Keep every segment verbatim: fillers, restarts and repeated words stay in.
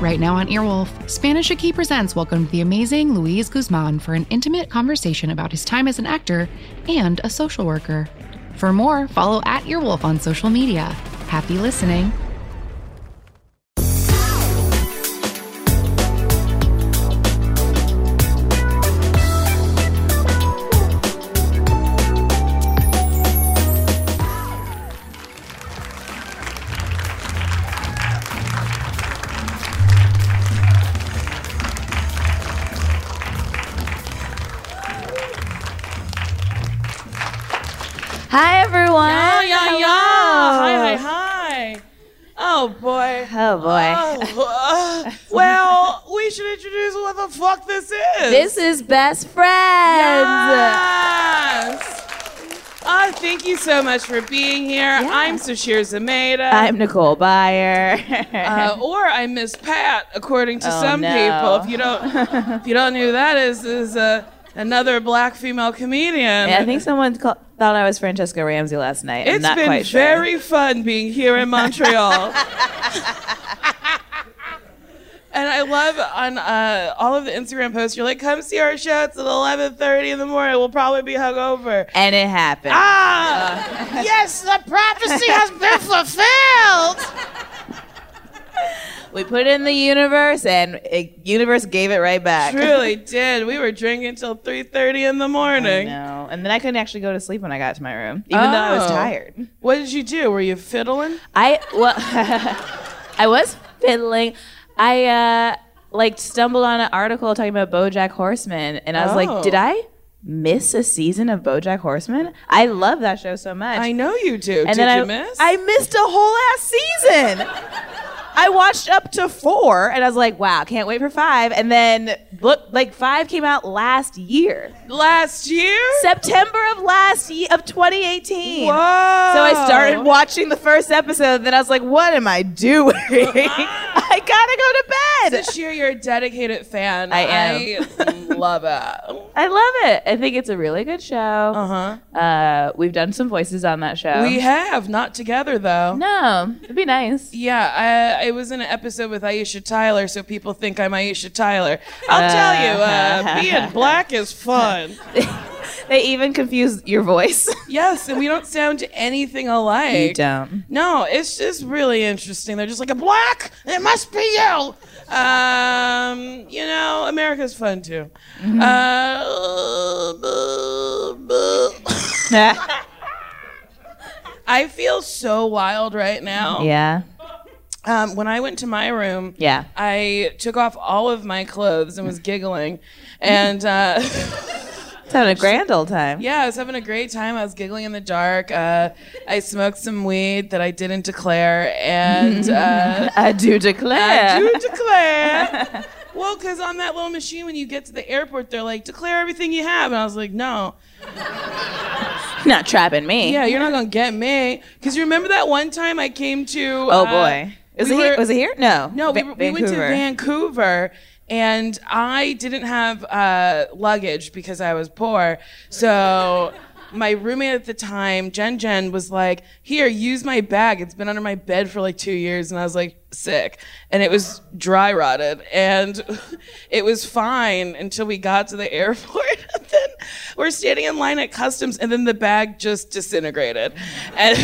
Right now on Earwolf, Spanish Aki Presents welcomed the amazing Luis Guzmán for an intimate conversation about his time as an actor and a social worker. For more, follow at Earwolf on social media. Happy listening. Hi, everyone. Yeah, yeah, yeah. Hi, hi, hi. Oh, boy. Oh, boy. Oh, uh, well, we should introduce what the fuck this is. This is Best Friends. Yes. Uh, thank you so much for being here. Yeah. I'm Sasheer Zamata. I'm Nicole Byer. uh, or I'm Miss Pat, according to oh, some no. people. If you don't, if you don't know who that is, is uh, another black female comedian. Yeah, I think someone called... thought I was Francesca Ramsey last night. I'm it's not been quite sure. very fun being here in Montreal. And I love on uh, all of the Instagram posts, you're like, come see our show. It's at eleven thirty in the morning. We'll probably be hungover. And it happened. Ah! Uh. Yes, the prophecy has been fulfilled! We put it in the universe, and the universe gave it right back. Truly did. We were drinking till three thirty in the morning. I know. And then I couldn't actually go to sleep when I got to my room, even oh. though I was tired. What did you do? Were you fiddling? I well, I was fiddling. I uh, like stumbled on an article talking about BoJack Horseman, and I was oh. like, did I miss a season of BoJack Horseman? I love that show so much. I know you do. And did then you I, miss? I missed a whole ass season. I watched up to four, and I was like, wow, can't wait for five. And then, look, like, five came out last year. Last year? September of last year, of twenty eighteen. Whoa. So I started watching the first episode, then I was like, what am I doing? I gotta go to bed. This year, you're a dedicated fan. I am. I love it. I love it. I think it's a really good show. Uh-huh. Uh, we've done some voices on that show. We have. Not together, though. No. It'd be nice. Yeah, I... It was in an episode with Aisha Tyler, so people think I'm Aisha Tyler. I'll uh, tell you, uh, being black is fun. They even confuse your voice. Yes, and we don't sound anything alike. You don't. No, it's just really interesting. They're just like, a black? It must be you. Um, you know, America's fun, too. Mm-hmm. Uh, I feel so wild right now. Yeah. Um, when I went to my room, yeah. I took off all of my clothes and was giggling. And uh, it's having a grand old time. Yeah, I was having a great time. I was giggling in the dark. Uh, I smoked some weed that I didn't declare. And uh, I do declare. I do declare. Well, because on that little machine, when you get to the airport, they're like, declare everything you have. And I was like, no. Not trapping me. Yeah, you're not going to get me. Because you remember that one time I came to... Oh, uh, boy. Was, we it were, here? was it here? No. No, we, Va- we went to Vancouver, and I didn't have uh, luggage because I was poor. So my roommate at the time, Jen Jen, was like, here, use my bag. It's been under my bed for like two years. And I was like, sick. And it was dry rotted. And it was fine until we got to the airport. And then we're standing in line at customs, and then the bag just disintegrated. And...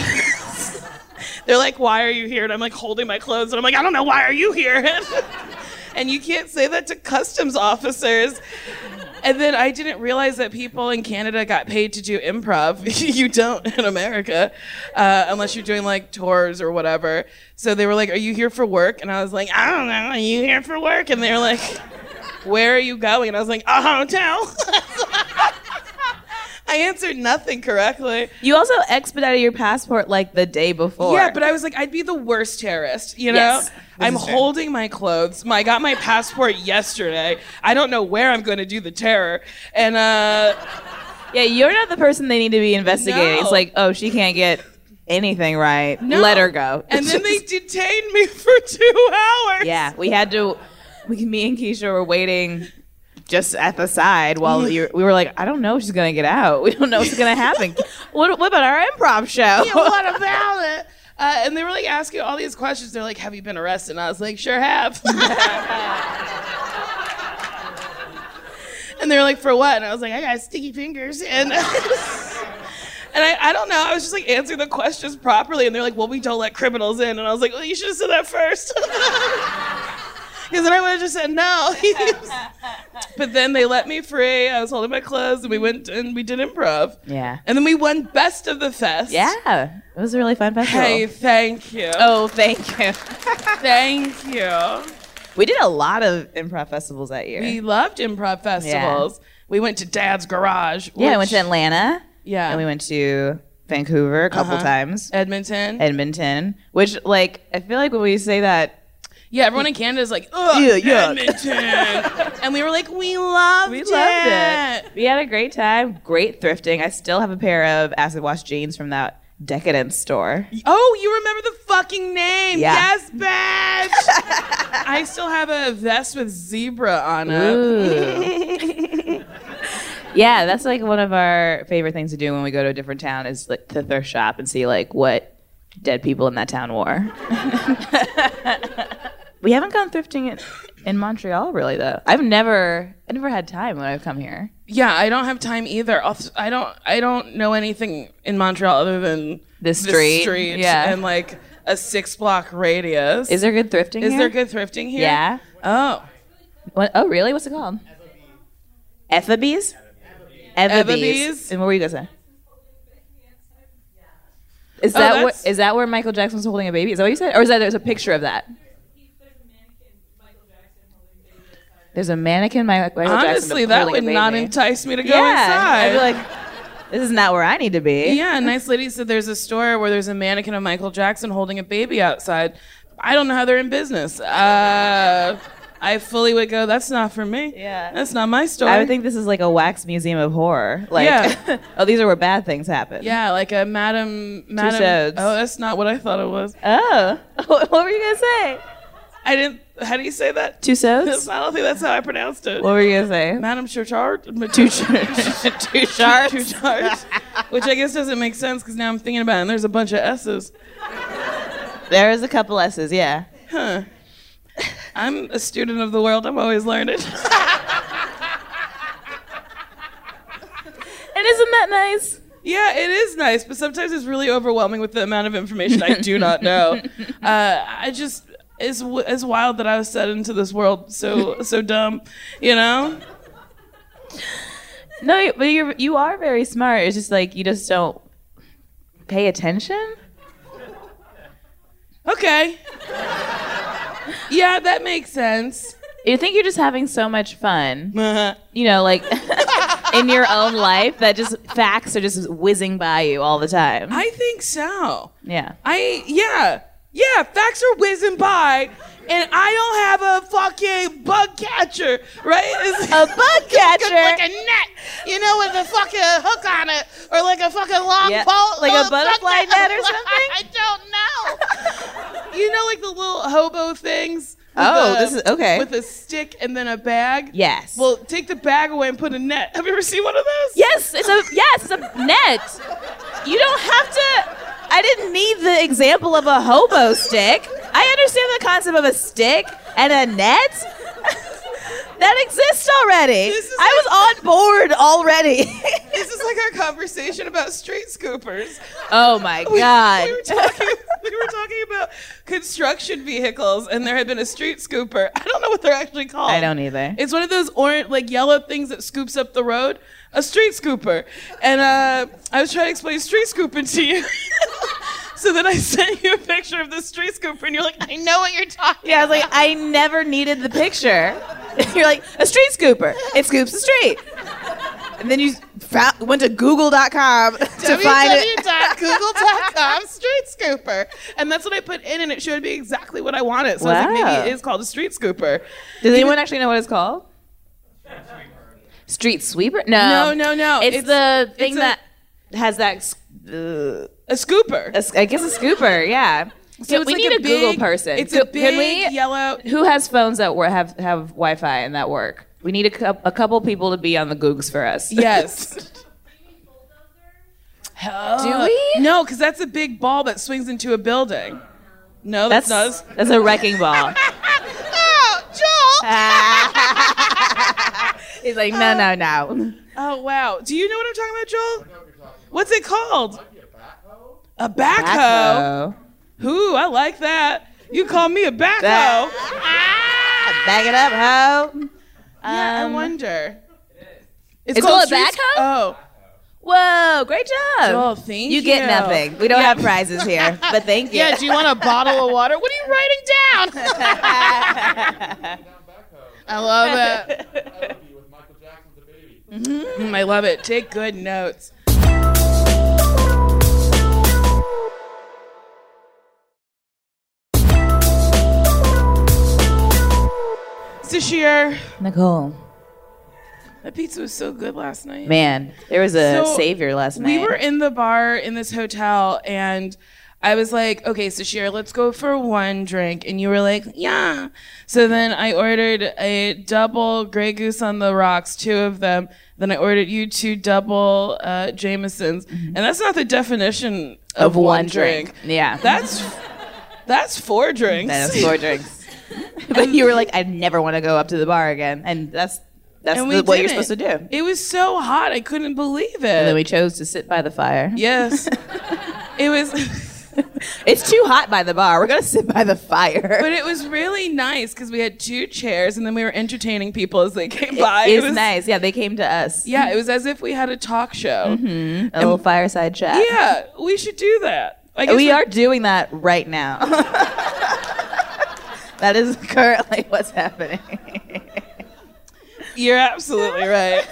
They're like, why are you here? And I'm like holding my clothes, and I'm like, I don't know, why are you here? And you can't say that to customs officers. And then I didn't realize that people in Canada got paid to do improv. You don't in America, uh, unless you're doing like tours or whatever. So they were like, are you here for work? And I was like, I don't know, are you here for work? And they were like, where are you going? And I was like, a hotel. I answered nothing correctly. You also expedited your passport like the day before. Yeah, but I was like, I'd be the worst terrorist, you know? Yes, I'm holding my clothes. My, I got my passport yesterday. I don't know where I'm going to do the terror. And, uh... yeah, you're not the person they need to be investigating. No. It's like, oh, she can't get anything right. No. Let her go. And then they detained me for two hours. Yeah, we had to... We, me and Keisha were waiting... just at the side while you're, we were like, I don't know if she's going to get out. We don't know what's going to happen. What, what about our improv show? Yeah, what about it? Uh, and they were like asking all these questions. They're like, have you been arrested? And I was like, sure have. And they were like, for what? And I was like, I got sticky fingers. And, and I, I don't know. I was just like answering the questions properly. And they're like, well, we don't let criminals in. And I was like, well, you should have said that first. Because then I would have just said no. But then they let me free. I was holding my clothes, and we went and we did improv. Yeah. And then we won Best of the Fest. Yeah. It was a really fun festival. Hey, thank you. Oh, thank you. Thank you. We did a lot of improv festivals that year. We loved improv festivals. Yeah. We went to Dad's Garage. Which... Yeah, I went to Atlanta. Yeah. And we went to Vancouver a couple uh-huh. times. Edmonton. Edmonton. Which, like, I feel like when we say that, yeah, everyone in Canada is like, ugh, yeah, Edmonton. And we were like, we loved we it. We loved it. We had a great time. Great thrifting. I still have a pair of acid wash jeans from that Decadence store. Oh, you remember the fucking name. Yeah. Yes, bitch. I still have a vest with zebra on it. Yeah, that's like one of our favorite things to do when we go to a different town is like to thrift shop and see like what dead people in that town wore. We haven't gone thrifting in, in Montreal, really, though. I've never, I never had time when I've come here. Yeah, I don't have time either. I'll, I don't, I don't know anything in Montreal other than this street, the street yeah. and like a six-block radius. Is there good thrifting? Is here? there good thrifting here? Yeah. Oh. What, oh, really? What's it called? Effabies. Effabies. And where were you guys at? Is oh, that what, is that where Michael Jackson was holding a baby? Is that what you said, or is that there's a picture of that? There's a mannequin Michael Jackson. Honestly, that would not entice me to go yeah, inside. I'd be like, this is not where I need to be. Yeah, a nice lady said there's a store where there's a mannequin of Michael Jackson holding a baby outside. I don't know how they're in business. Uh, I fully would go, that's not for me. Yeah. That's not my story. I would think this is like a wax museum of horror. Like, yeah. Oh, these are where bad things happen. Yeah, like a Madame... Madame Tussauds. Oh, that's not what I thought it was. Oh. What were you going to say? I didn't... How do you say that? Tussauds? I don't think that's how I pronounced it. What were you going to say? Madame Chouchard? Chouchard? Chouchard? Which I guess doesn't make sense because now I'm thinking about it and there's a bunch of S's. There is a couple S's, yeah. Huh. I'm a student of the world. I'm always learning. And isn't that nice? Yeah, it is nice, but sometimes it's really overwhelming with the amount of information I do not know. Uh, I just... It's, it's wild that I was set into this world so so dumb, you know? No, but you're, you are very smart. It's just like you just don't pay attention. Okay. Yeah, that makes sense. You think you're just having so much fun, uh-huh. you know, like in your own life that just facts are just whizzing by you all the time. I think so. Yeah. I, yeah. Yeah, facts are whizzing by, and I don't have a fucking bug catcher, right? It's a bug catcher? Like a net, you know, with a fucking hook on it, or like a fucking long yeah, pole. Like a butterfly net or something? I don't know. You know, like the little hobo things? Oh, a, this is, okay. With a stick and then a bag? Yes. Well, take the bag away and put a net. Have you ever seen one of those? Yes, it's a, yes, it's a net. You don't have to... I didn't need the example of a hobo stick. I understand the concept of a stick and a net. That exists already. I like, was on board already. This is like our conversation about street scoopers. Oh, my we, God. We were, talking, we were talking about construction vehicles, and there had been a street scooper. I don't know what they're actually called. I don't either. It's one of those orange, like yellow things that scoops up the road. A street scooper. And uh, I was trying to explain street scooping to you. So then I sent you a picture of the street scooper, and you're like, I know what you're talking yeah, about. Yeah, I was like, I never needed the picture. You're like, a street scooper. It scoops the street. And then you found, went to Google dot com to w- find it. w w w dot google dot com street scooper. And that's what I put in, and it showed me exactly what I wanted. So wow. I was like, maybe it is called a street scooper. Does anyone actually know what it's called? Street sweeper? No. No, no, no. It's, it's the thing it's a, that has that... Uh, a scooper. A, I guess a scooper, yeah. So we like need a, a big, Google person. It's so a big we, yellow... Who has phones that have, have Wi-Fi and that work? We need a, a couple people to be on the Googs for us. Yes. Uh, Do we? No, because that's a big ball that swings into a building. No, that's, that's not. That's a wrecking ball. No, Joel! He's like, no, no, no. Oh, wow. Do you know what I'm talking about, Joel? I know what you're talking about. What's it called? A backhoe. backhoe. Ooh, I like that. You call me a backhoe. Ah, back it up, hoe. Yeah, um, I wonder. It's, it's called, called a backhoe? Oh. Whoa, great job. Oh, thank you. You get nothing. We don't yeah. have prizes here, but thank you. Yeah, do you want a bottle of water? What are you writing down? I love it. I love you with Michael Jackson, the baby. Mm-hmm. I love it. Take good notes. Sasheer. Nicole. That pizza was so good last night. Man, there was a so savior last night. We were in the bar in this hotel, and I was like, okay, Sasheer, let's go for one drink. And you were like, yeah. So then I ordered a double Grey Goose on the rocks, two of them. Then I ordered you two double uh, Jamesons. Mm-hmm. And that's not the definition of, of one, one drink. drink. Yeah. That's, that's four drinks. That is four drinks. But you were like, I never want to go up to the bar again. And that's that's and the, what you're supposed to do. It was so hot. I couldn't believe it. And then we chose to sit by the fire. Yes. It was. It's too hot by the bar. We're going to sit by the fire. But it was really nice because we had two chairs, and then we were entertaining people as they came by. It, it, it was nice. Yeah, they came to us. Yeah, it was as if we had a talk show. Mm-hmm. A little fireside chat. Yeah, we should do that. I guess we are doing that right now. That is currently what's happening. You're absolutely right.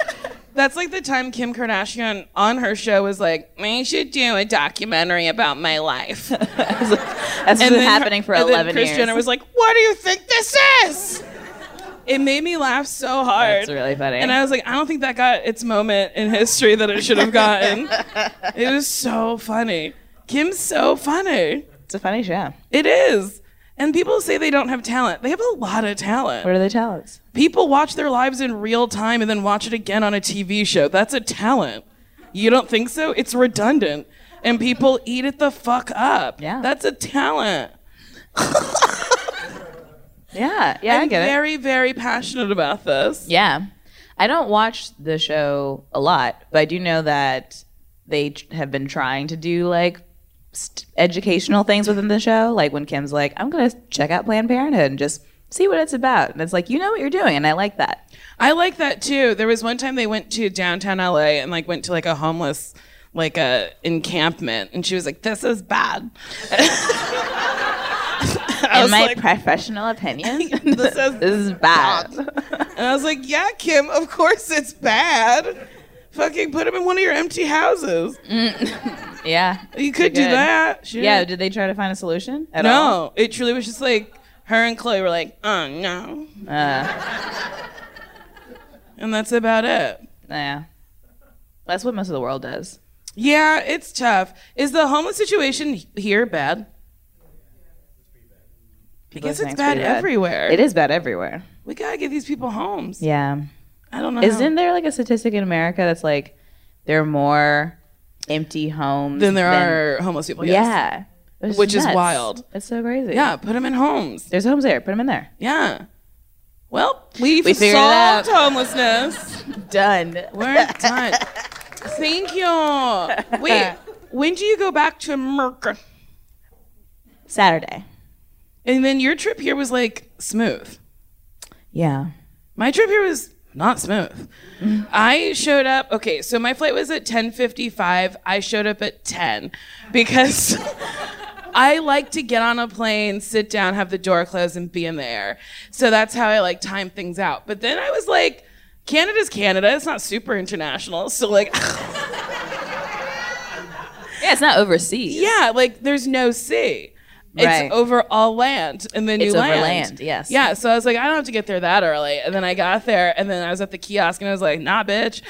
That's like the time Kim Kardashian on her show was like, I should do a documentary about my life. Like, that's and been happening her, for and eleven then Kris years. Jenner was like, what do you think this is? It made me laugh so hard. That's really funny. And I was like, I don't think that got its moment in history that it should have gotten. It was so funny. Kim's so funny. It's a funny show. It is. And people say they don't have talent. They have a lot of talent. What are their talents? People watch their lives in real time and then watch it again on a T V show. That's a talent. You don't think so? It's redundant. And people eat it the fuck up. Yeah. That's a talent. Yeah. Yeah, I'm I get it. I'm very, very passionate about this. Yeah. I don't watch the show a lot, but I do know that they have been trying to do, like, St- educational things within the show, like when Kim's like, I'm gonna check out Planned Parenthood and just see what it's about, and it's like, you know what you're doing, and I like that. I like that too. There was one time they went to downtown L A and like went to like a homeless like a encampment, and she was like, this is bad. In my like, professional opinion, this is, this is bad. bad And I was like, yeah, Kim, of course it's bad. Fucking put them in one of your empty houses. Mm. Yeah. You could do that. Sure. Yeah, did they try to find a solution at no, all? No, it truly was just like, her and Chloe were like, oh, no. Uh. And that's about it. Yeah. That's what most of the world does. Yeah, it's tough. Is the homeless situation here bad? Because it's bad everywhere. It is bad everywhere. We gotta give these people homes. Yeah. I don't know. Isn't there like a statistic in America that's like there are more empty homes than there than, are homeless people? Yes. Yeah. It's Which nuts. is wild. It's so crazy. Yeah. Put them in homes. There's homes there. Put them in there. Yeah. Well, we've we solved homelessness. Done. We're done. Thank you. Wait, when do you go back to America? Saturday. And then your trip here was like smooth. Yeah. My trip here was... not smooth. Mm. I showed up. Okay, so my flight was at ten fifty-five. I showed up at ten because I like to get on a plane, sit down, have the door closed, and be in the air. So that's how I like time things out. But then I was like, Canada's Canada. It's not super international. So like... Yeah, it's not overseas. Yeah, like there's no sea. Right. It's over all land and then you land. It's over land, yes. Yeah, so I was like, I don't have to get there that early. And then I got there, and then I was at the kiosk, and I was like, nah, bitch,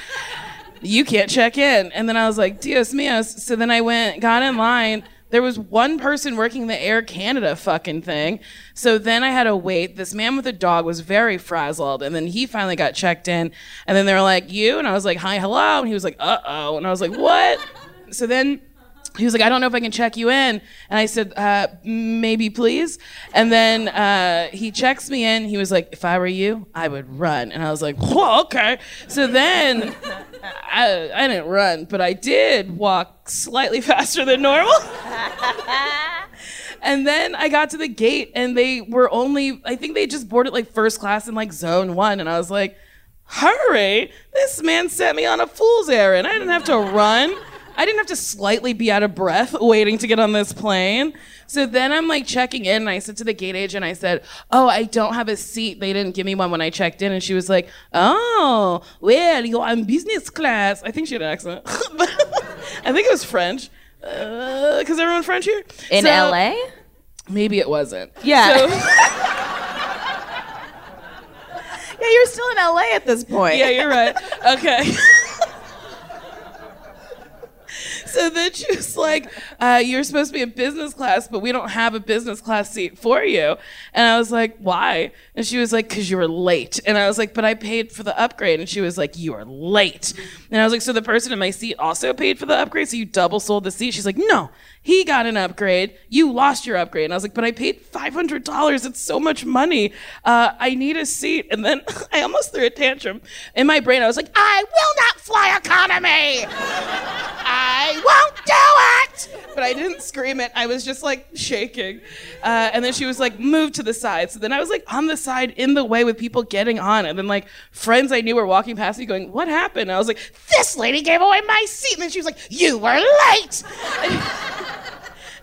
you can't check in. And then I was like, Dios míos. So then I went, got in line. There was one person working the Air Canada fucking thing. So then I had to wait. This man with a dog was very frazzled, and then he finally got checked in. And then they were like, you? And I was like, hi, hello. And he was like, uh-oh. And I was like, what? so then he was like, I don't know if I can check you in. And I said, uh, maybe please. And then uh, he checks me in. He was like, if I were you, I would run. And I was like, whoa, okay. So then I, I didn't run, but I did walk slightly faster than normal. And then I got to the gate and they were only, I think they just boarded like first class in like zone one. And I was like, hurry, this man sent me on a fool's errand. I didn't have to run. I didn't have to slightly be out of breath waiting to get on this plane. So then I'm like checking in and I said to the gate agent, I said, oh, I don't have a seat. They didn't give me one when I checked in. And she was like, oh, well, you're on business class. I think she had an accent. I think it was French. Uh, cause everyone French here? In so, L A? Maybe it wasn't. Yeah. So, yeah, you're still in L A at this point. Yeah, you're right. Okay. So then she was like, uh, you're supposed to be in business class, but we don't have a business class seat for you. And I was like, why? And she was like, because you were late. And I was like, but I paid for the upgrade. And she was like, you are late. And I was like, so the person in my seat also paid for the upgrade? So you double sold the seat? She's like, no, he got an upgrade. You lost your upgrade. And I was like, but I paid five hundred dollars. It's so much money. Uh, I need a seat. And then I almost threw a tantrum. In my brain, I was like, I will not fly economy. I won't do it! But I didn't scream it. I was just like shaking. Uh, and then she was like, move to the side. So then I was like on the side in the way with people getting on. And then like friends I knew were walking past me going, what happened? And I was like, this lady gave away my seat. And then she was like, you were late. And,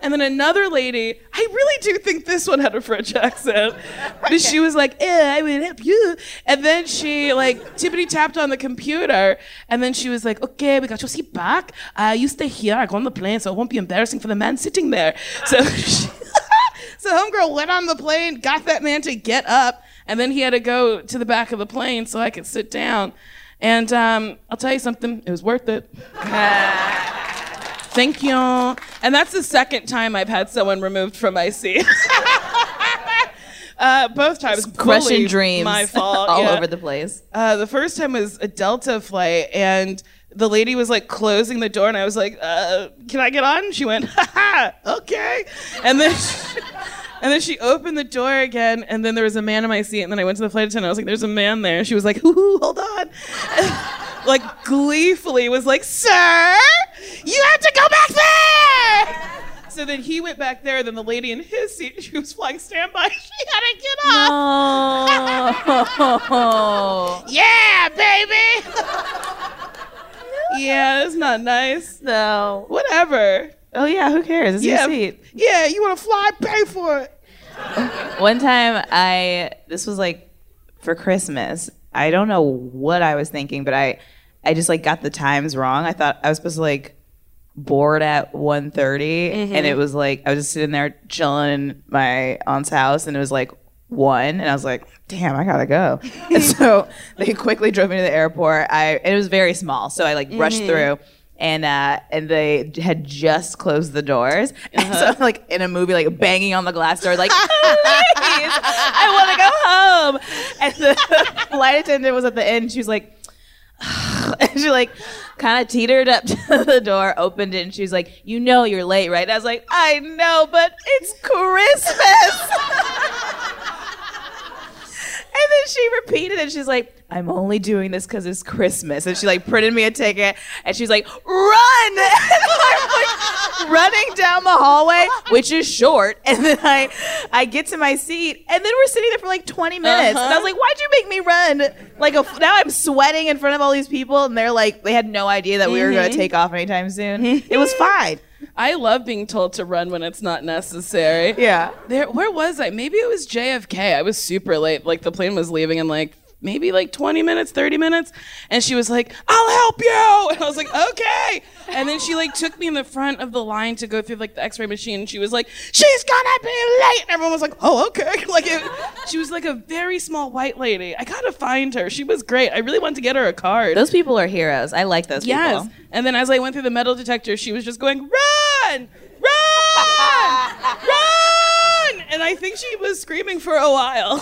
and then another lady, I really do think this one had a French accent. But she was like, eh, I will help you. And then she like tippity tapped on the computer. And then she was like, okay, we got your seat back. Uh, you stay here, I go on the plane, so it won't be embarrassing for the man sitting there. So she, so homegirl went on the plane, got that man to get up. And then he had to go to the back of the plane so I could sit down. And um, I'll tell you something, it was worth it. Thank you. And that's the second time I've had someone removed from my seat. uh, both times. Crushing dreams. My fault. All yeah. over the place. Uh, the first time was a Delta flight, and the lady was like closing the door, and I was like, uh, can I get on? She went, ha ha, okay. And then she, and then she opened the door again, and then there was a man in my seat, and then I went to the flight attendant, I was like, there's a man there. And she was like, ooh, hold on. And, like gleefully was like, sir, you have to go back there! So then he went back there, then the lady in his seat, she was flying standby, she had to get off. No. Yeah, baby! No. Yeah, it's not nice. No. Whatever. Oh yeah, who cares? It's yeah. your seat. Yeah, you wanna fly, pay for it. One time I, this was like for Christmas, I don't know what I was thinking, but I, I just like got the times wrong. I thought I was supposed to like board at one thirty, mm-hmm. and it was like I was just sitting there chilling in my aunt's house, and it was like one, and I was like, damn, I gotta go. And so they quickly drove me to the airport. I and it was very small, so I like rushed mm-hmm. through, and uh, and they had just closed the doors. Uh-huh. And so I'm like in a movie, like banging on the glass door, like, oh, please, I want to go home. And the flight attendant was at the end. She was like. And she like kind of teetered up to the door, opened it, and she was like, you know you're late, right? And I was like, I know, but it's Christmas. And then she repeated it. She's like, I'm only doing this because it's Christmas. And she like printed me a ticket, and she's like, run! And I'm like running down the hallway, which is short. And then I, I get to my seat, and then we're sitting there for like twenty minutes. Uh-huh. And I was like, why'd you make me run? Like a, now I'm sweating in front of all these people, and they're like, they had no idea that we mm-hmm. were going to take off anytime soon. It was fine. I love being told to run when it's not necessary. Yeah. There, where was I? Maybe it was J F K. I was super late. Like the plane was leaving in like maybe like twenty minutes, thirty minutes. And she was like, I'll help you. And I was like, okay. And then she like took me in the front of the line to go through like the x-ray machine. And she was like, she's gonna be late. And everyone was like, oh, okay. Like it, she was like a very small white lady. I gotta find her. She was great. I really wanted to get her a card. Those people are heroes. I like those yes. people. Yes. And then as I went through the metal detector, she was just going, run, run, run. And I think she was screaming for a while.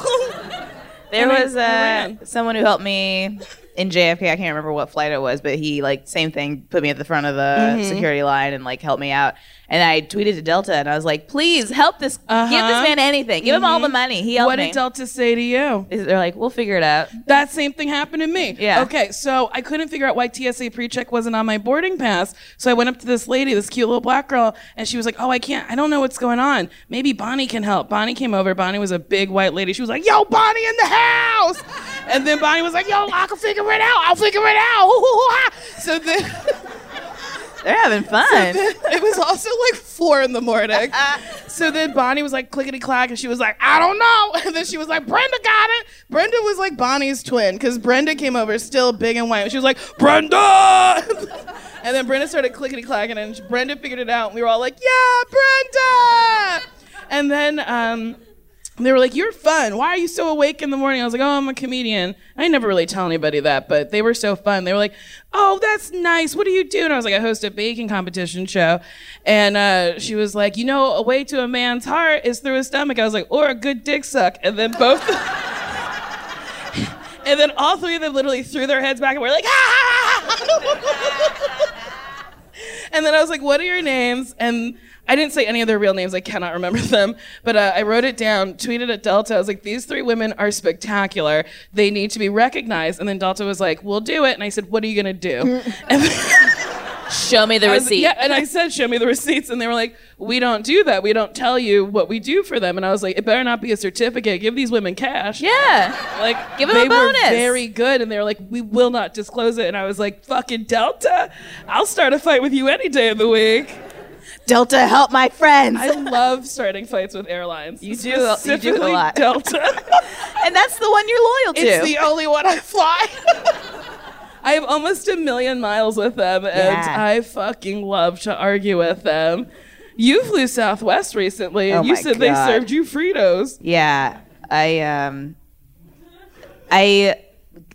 There and was I, uh, someone who helped me in J F K, I can't remember what flight it was, but he, like, same thing, put me at the front of the mm-hmm. security line and, like, helped me out. And I tweeted to Delta, and I was like, please help this. Uh-huh. Give this man anything. Give mm-hmm. him all the money. He helped what me. What did Delta say to you? They're like, we'll figure it out. That same thing happened to me. Yeah. Okay, so I couldn't figure out why T S A PreCheck wasn't on my boarding pass. So I went up to this lady, this cute little black girl, and she was like, oh, I can't. I don't know what's going on. Maybe Bonnie can help. Bonnie came over. Bonnie was a big white lady. She was like, yo, Bonnie in the house. And then Bonnie was like, yo, I can figure it out. I'll figure it out. Hoo, hoo, hoo, ha. So then... They're having fun. So then, it was also like four in the morning. So then Bonnie was like clickety clack, and she was like, I don't know. And then she was like, Brenda got it. Brenda was like Bonnie's twin, because Brenda came over still big and white. She was like, Brenda. And then Brenda started clickety clacking, and Brenda figured it out. And we were all like, yeah, Brenda. And then um, they were like, you're fun. Why are you so awake in the morning? I was like, oh, I'm a comedian. I never really tell anybody that, but they were so fun. They were like, oh, that's nice. What do you do? And I was like, I host a baking competition show. And uh, she was like, you know, a way to a man's heart is through his stomach. I was like, or a good dick suck. And then both... and then all three of them literally threw their heads back and were like, ah! And then I was like, what are your names? And... I didn't say any of their real names. I cannot remember them. But uh, I wrote it down, tweeted at Delta. I was like, these three women are spectacular. They need to be recognized. And then Delta was like, we'll do it. And I said, what are you going to do? And show me the was, receipts. Yeah, and I said, show me the receipts. And they were like, we don't do that. We don't tell you what we do for them. And I was like, it better not be a certificate. Give these women cash. Yeah. Like, give them a bonus. They were very good. And they were like, we will not disclose it. And I was like, fucking Delta, I'll start a fight with you any day of the week. Delta, help my friends. I love starting fights with airlines. You do, you do a lot. Delta. And that's the one you're loyal to. It's the only one I fly. I have almost a million miles with them, and yeah. I fucking love to argue with them. You flew Southwest recently, and oh you said God. They served you Fritos. Yeah. I, um... I...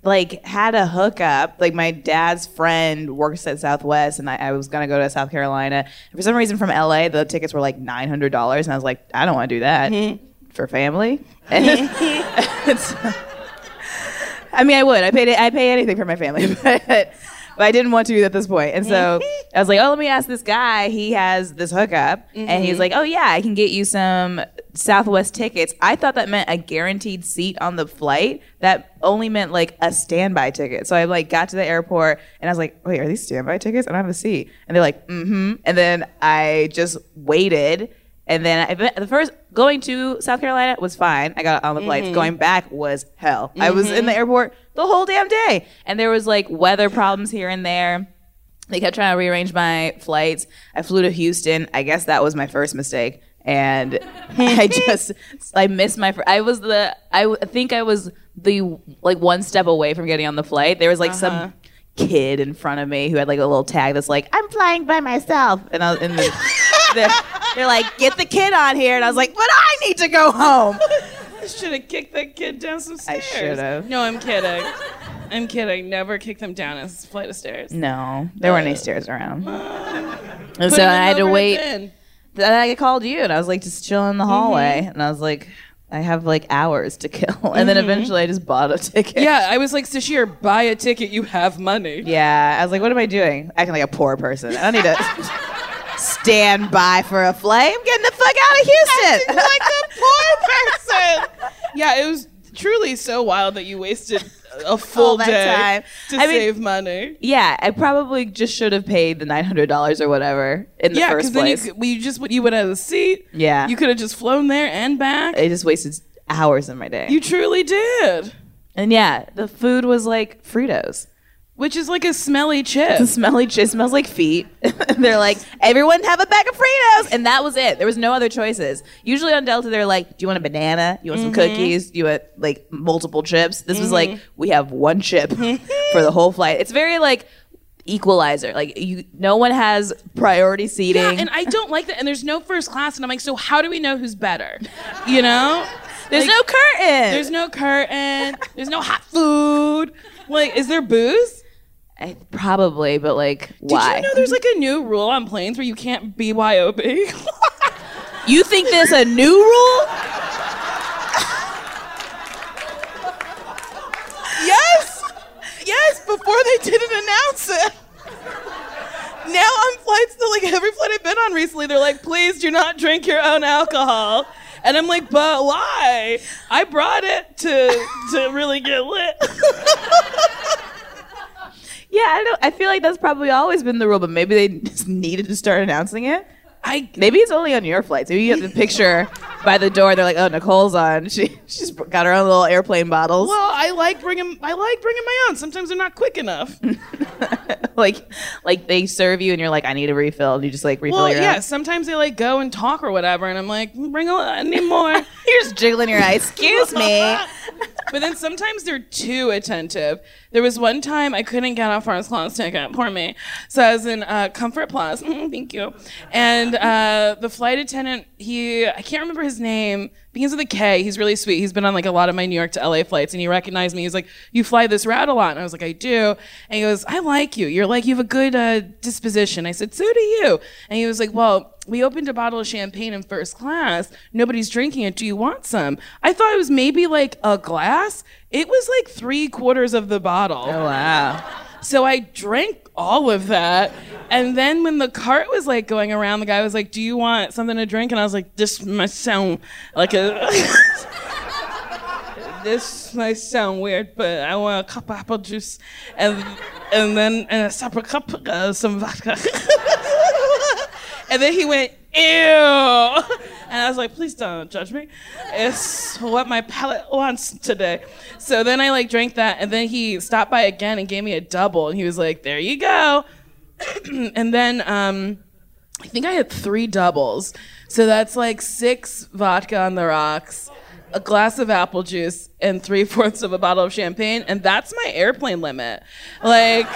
like had a hookup. Like my dad's friend works at Southwest, and I, I was gonna go to South Carolina. And for some reason from L A, the tickets were like nine hundred dollars, and I was like, I don't want to do that mm-hmm. for family. And so, I mean, I would. I paid. I pay anything for my family, but, but I didn't want to at this point. And so I was like, oh, let me ask this guy. He has this hookup, mm-hmm. and he's like, oh yeah, I can get you some Southwest tickets. I thought that meant a guaranteed seat on the flight. That only meant like a standby ticket. So I like got to the airport and I was like, wait, are these standby tickets? I don't have a seat. And they're like, mm-hmm. And then I just waited. And then I, the first going to South Carolina was fine. I got on the flights. Mm-hmm. Going back was hell. Mm-hmm. I was in the airport the whole damn day. And there was like weather problems here and there. They kept trying to rearrange my flights. I flew to Houston. I guess that was my first mistake. And I just, I missed my, fr- I was the, I think I was the, like, one step away from getting on the flight. There was, like, uh-huh. some kid in front of me who had, like, a little tag that's like, I'm flying by myself. And I was, and the, the, they're like, get the kid on here. And I was like, but I need to go home. I should have kicked that kid down some stairs. I should have. No, I'm kidding. I'm kidding. Never kick them down a flight of stairs. No, there uh, weren't any stairs around. Uh, and so I had to wait. Then. Then I called you, and I was, like, just chilling in the hallway. Mm-hmm. And I was like, I have, like, hours to kill. And mm-hmm. then eventually I just bought a ticket. Yeah, I was like, Sasheer, buy a ticket. You have money. Yeah, I was like, what am I doing? Acting like a poor person. I don't need to stand by for a flight. I'm getting the fuck out of Houston. Acting like a poor person. Yeah, it was truly so wild that you wasted a full day time. to I save mean, money. Yeah, I probably just should have paid the nine hundred dollars or whatever in the yeah, first place. Yeah, because then you, you just you would have a seat. Yeah, you could have just flown there and back. I just wasted hours of my day. You truly did. And yeah, the food was like Fritos, which is like a smelly chip. It's a smelly chip. It smells like feet. They're like, everyone have a bag of Fritos, and that was it. There was no other choices. Usually on Delta, they're like, do you want a banana? You want mm-hmm. some cookies? You want like multiple chips? This mm-hmm. was like, we have one chip for the whole flight. It's very like equalizer. Like you, no one has priority seating. Yeah, and I don't like that. And there's no first class. And I'm like, so how do we know who's better? You know? There's like, no curtain. There's no curtain. There's no hot food. Like, is there booze? I, probably, but like, why? Did you know there's like a new rule on planes where you can't B Y O B? You think there's a new rule? Yes, yes. announce it. Now on flights, like every flight I've been on recently, they're like, please do not drink your own alcohol. And I'm like, but why? I brought it to to really get lit. Yeah, I don't. I feel like that's probably always been the rule, but maybe they just needed to start announcing it. I maybe it's only on your flights. Maybe you have the picture by the door. They're like, oh, Nicole's on. She she's got her own little airplane bottles. Well, I like bringing I like bringing my own. Sometimes they're not quick enough. like like they serve you and you're like, I need a refill. And you just like refill well, your. Well, yeah. Own. Sometimes they like go and talk or whatever, and I'm like, bring a I need more. You're just jiggling your eyes. Excuse me. But then sometimes they're too attentive. There was one time I couldn't get off first class ticket. Poor me. So I was in uh, Comfort Plus. Mm, thank you. And uh, the flight attendant, he, I can't remember his name. Begins with a K. He's really sweet. He's been on like a lot of my New York to L A flights. And he recognized me. He's like, you fly this route a lot. And I was like, I do. And he goes, I like you. You're like, you have a good uh, disposition. I said, so do you. And he was like, well, we opened a bottle of champagne in first class. Nobody's drinking it. Do you want some? I thought it was maybe like a glass. It was like three quarters of the bottle. Oh, wow. So I drank all of that. And then when the cart was like going around, the guy was like, do you want something to drink? And I was like, this might sound like a... This might sound weird, but I want a cup of apple juice. And, and then and a separate cup of uh, some vodka. And then he went, ew. And I was like, please don't judge me. It's what my palate wants today. So then I like drank that. And then he stopped by again and gave me a double. And he was like, there you go. And then um, I think I had three doubles. So that's like six vodka on the rocks, a glass of apple juice, and three-fourths of a bottle of champagne. And that's my airplane limit. Like...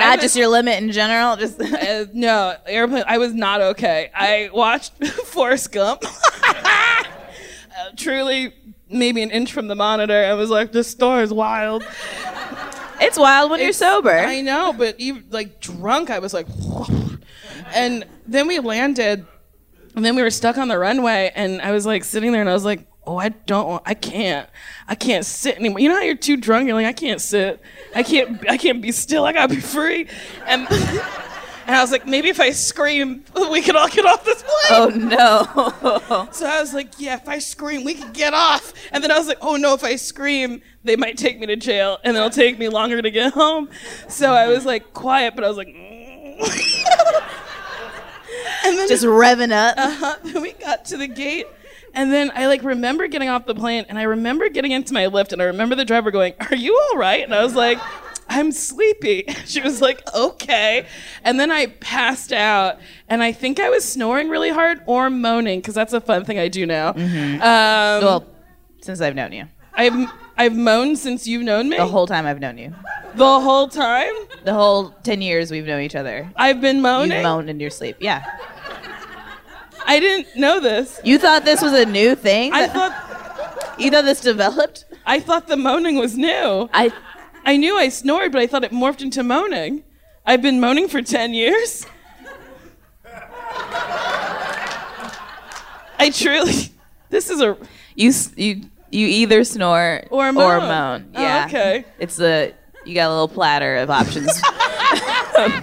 Not just your limit in general? Just uh, no, airplane. I was not okay. I watched Forrest Gump. uh, truly, maybe an inch from the monitor. I was like, this store is wild. It's wild when it's, you're sober. I know, but even, like drunk, I was like... And then we landed, and then we were stuck on the runway, and I was like sitting there, and I was like, oh, I don't want, I can't, I can't sit anymore. You know how you're too drunk, you're like, I can't sit. I can't, I can't be still, I gotta be free. And, and I was like, maybe if I scream, we could all get off this plane. Oh no. So I was like, yeah, if I scream, we could get off. And then I was like, oh no, if I scream, they might take me to jail and it'll take me longer to get home. So I was like quiet, but I was like, mm. And then just revving up. Uh-huh, then we got to the gate. And then I like remember getting off the plane, and I remember getting into my lift, and I remember the driver going, are you all right? And I was like, I'm sleepy. She was like, okay. And then I passed out, and I think I was snoring really hard or moaning, because that's a fun thing I do now. Mm-hmm. Um, well, since I've known you. I've I've moaned since you've known me? The whole time I've known you. The whole time? The whole ten years we've known each other. I've been moaning? You moaned in your sleep, yeah. I didn't know this. You thought this was a new thing? I thought... You thought this developed? I thought the moaning was new. I I knew I snored, but I thought it morphed into moaning. I've been moaning for ten years. I truly... This is a... You you you either snore or moan. Or moan. Yeah. Oh, okay. It's a... You got a little platter of options.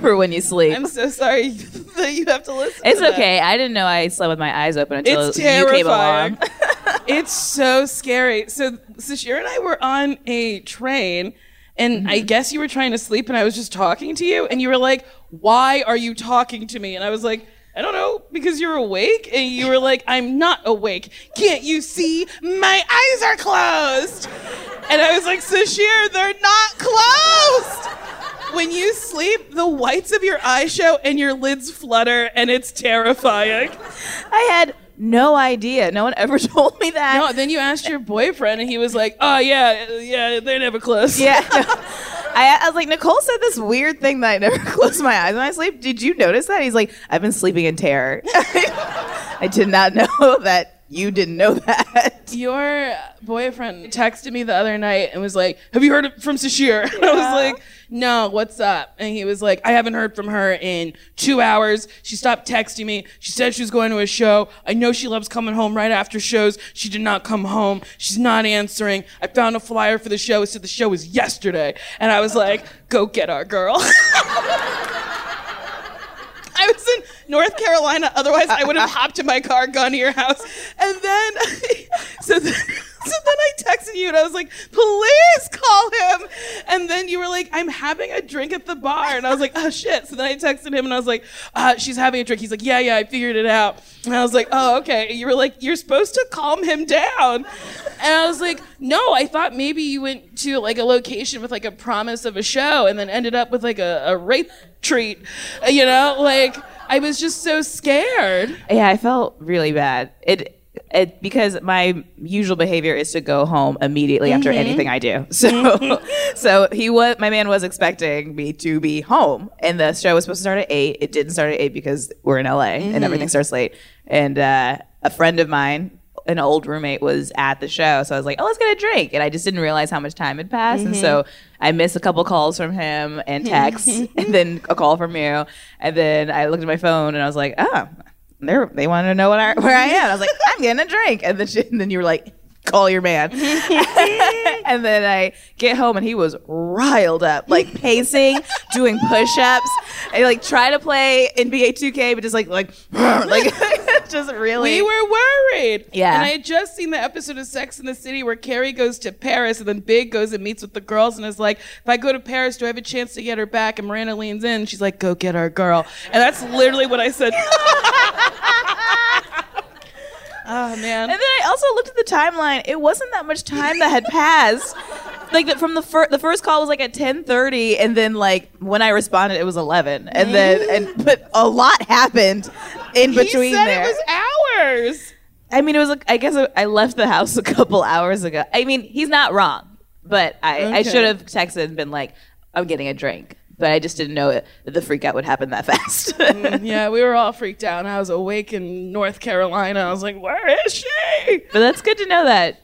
For when you sleep. I'm so sorry that you have to listen. It's to okay. That. I didn't know I slept with my eyes open until it's you terrifying. Came along. It's so scary. So Sasheer and I were on a train, and mm-hmm. I guess you were trying to sleep, and I was just talking to you, and you were like, "Why are you talking to me?" And I was like, "I don't know, because you're awake." And you were like, "I'm not awake. Can't you see? My eyes are closed." And I was like, "Sasheer, they're not closed." When you sleep, the whites of your eyes show and your lids flutter, and it's terrifying. I had no idea. No one ever told me that. No, then you asked your boyfriend, and he was like, oh, yeah, yeah, they're never closed. Yeah. I, I was like, Nicole said this weird thing that I never close my eyes when I sleep. Did you notice that? He's like, I've been sleeping in terror. I did not know that you didn't know that. Your boyfriend texted me the other night and was like, have you heard from Sasheer? Yeah. I was like, no, what's up? And he was like, I haven't heard from her in two hours. She stopped texting me. She said she was going to a show. I know she loves coming home right after shows. She did not come home. She's not answering. I found a flyer for the show. It said the show was yesterday. And I was like, go get our girl. I was in North Carolina, otherwise I would have hopped in my car, gone to your house. And then, so then, so then I texted you and I was like, please call him. And then you were like, I'm having a drink at the bar. And I was like, oh shit. So then I texted him and I was like, uh, she's having a drink. He's like, yeah, yeah, I figured it out. And I was like, oh, okay. And you were like, you're supposed to calm him down. And I was like, no, I thought maybe you went to like a location with like a promise of a show and then ended up with like a, a rape treat, you know, like I was just so scared. Yeah, I felt really bad. It, it because my usual behavior is to go home immediately mm-hmm. after anything I do. So, mm-hmm. so he was my man was expecting me to be home, and the show was supposed to start at eight. It didn't start at eight because we're in L A mm-hmm. and everything starts late. And uh, a friend of mine, an old roommate, was at the show, so I was like, oh, let's get a drink, and I just didn't realize how much time had passed, mm-hmm. and so I missed a couple calls from him and texts, and then a call from you, and then I looked at my phone and I was like, oh, they they wanted to know what I, where I am. I was like, I'm getting a drink, and then she, and then you were like, call your man. And then I get home and he was riled up, like pacing, doing push-ups, and like try to play N B A two K, but just like like like just really. We were worried. Yeah. And I had just seen the episode of Sex and the City where Carrie goes to Paris and then Big goes and meets with the girls and is like, if I go to Paris, do I have a chance to get her back? And Miranda leans in and she's like, go get our girl. And that's literally what I said. Oh, man. And then I also looked at the timeline. It wasn't that much time that had passed. Like, the, from the, fir- the first call was, like, at ten thirty, and then, like, when I responded, it was eleven. And then, and but a lot happened in between there. He said it was hours. I mean, it was, like, I guess I left the house a couple hours ago. I mean, he's not wrong, but I, okay. I should have texted and been like, I'm getting a drink. But I just didn't know it, that the freak out would happen that fast. mm, yeah, we were all freaked out. I was awake in North Carolina. I was like, where is she? But that's good to know that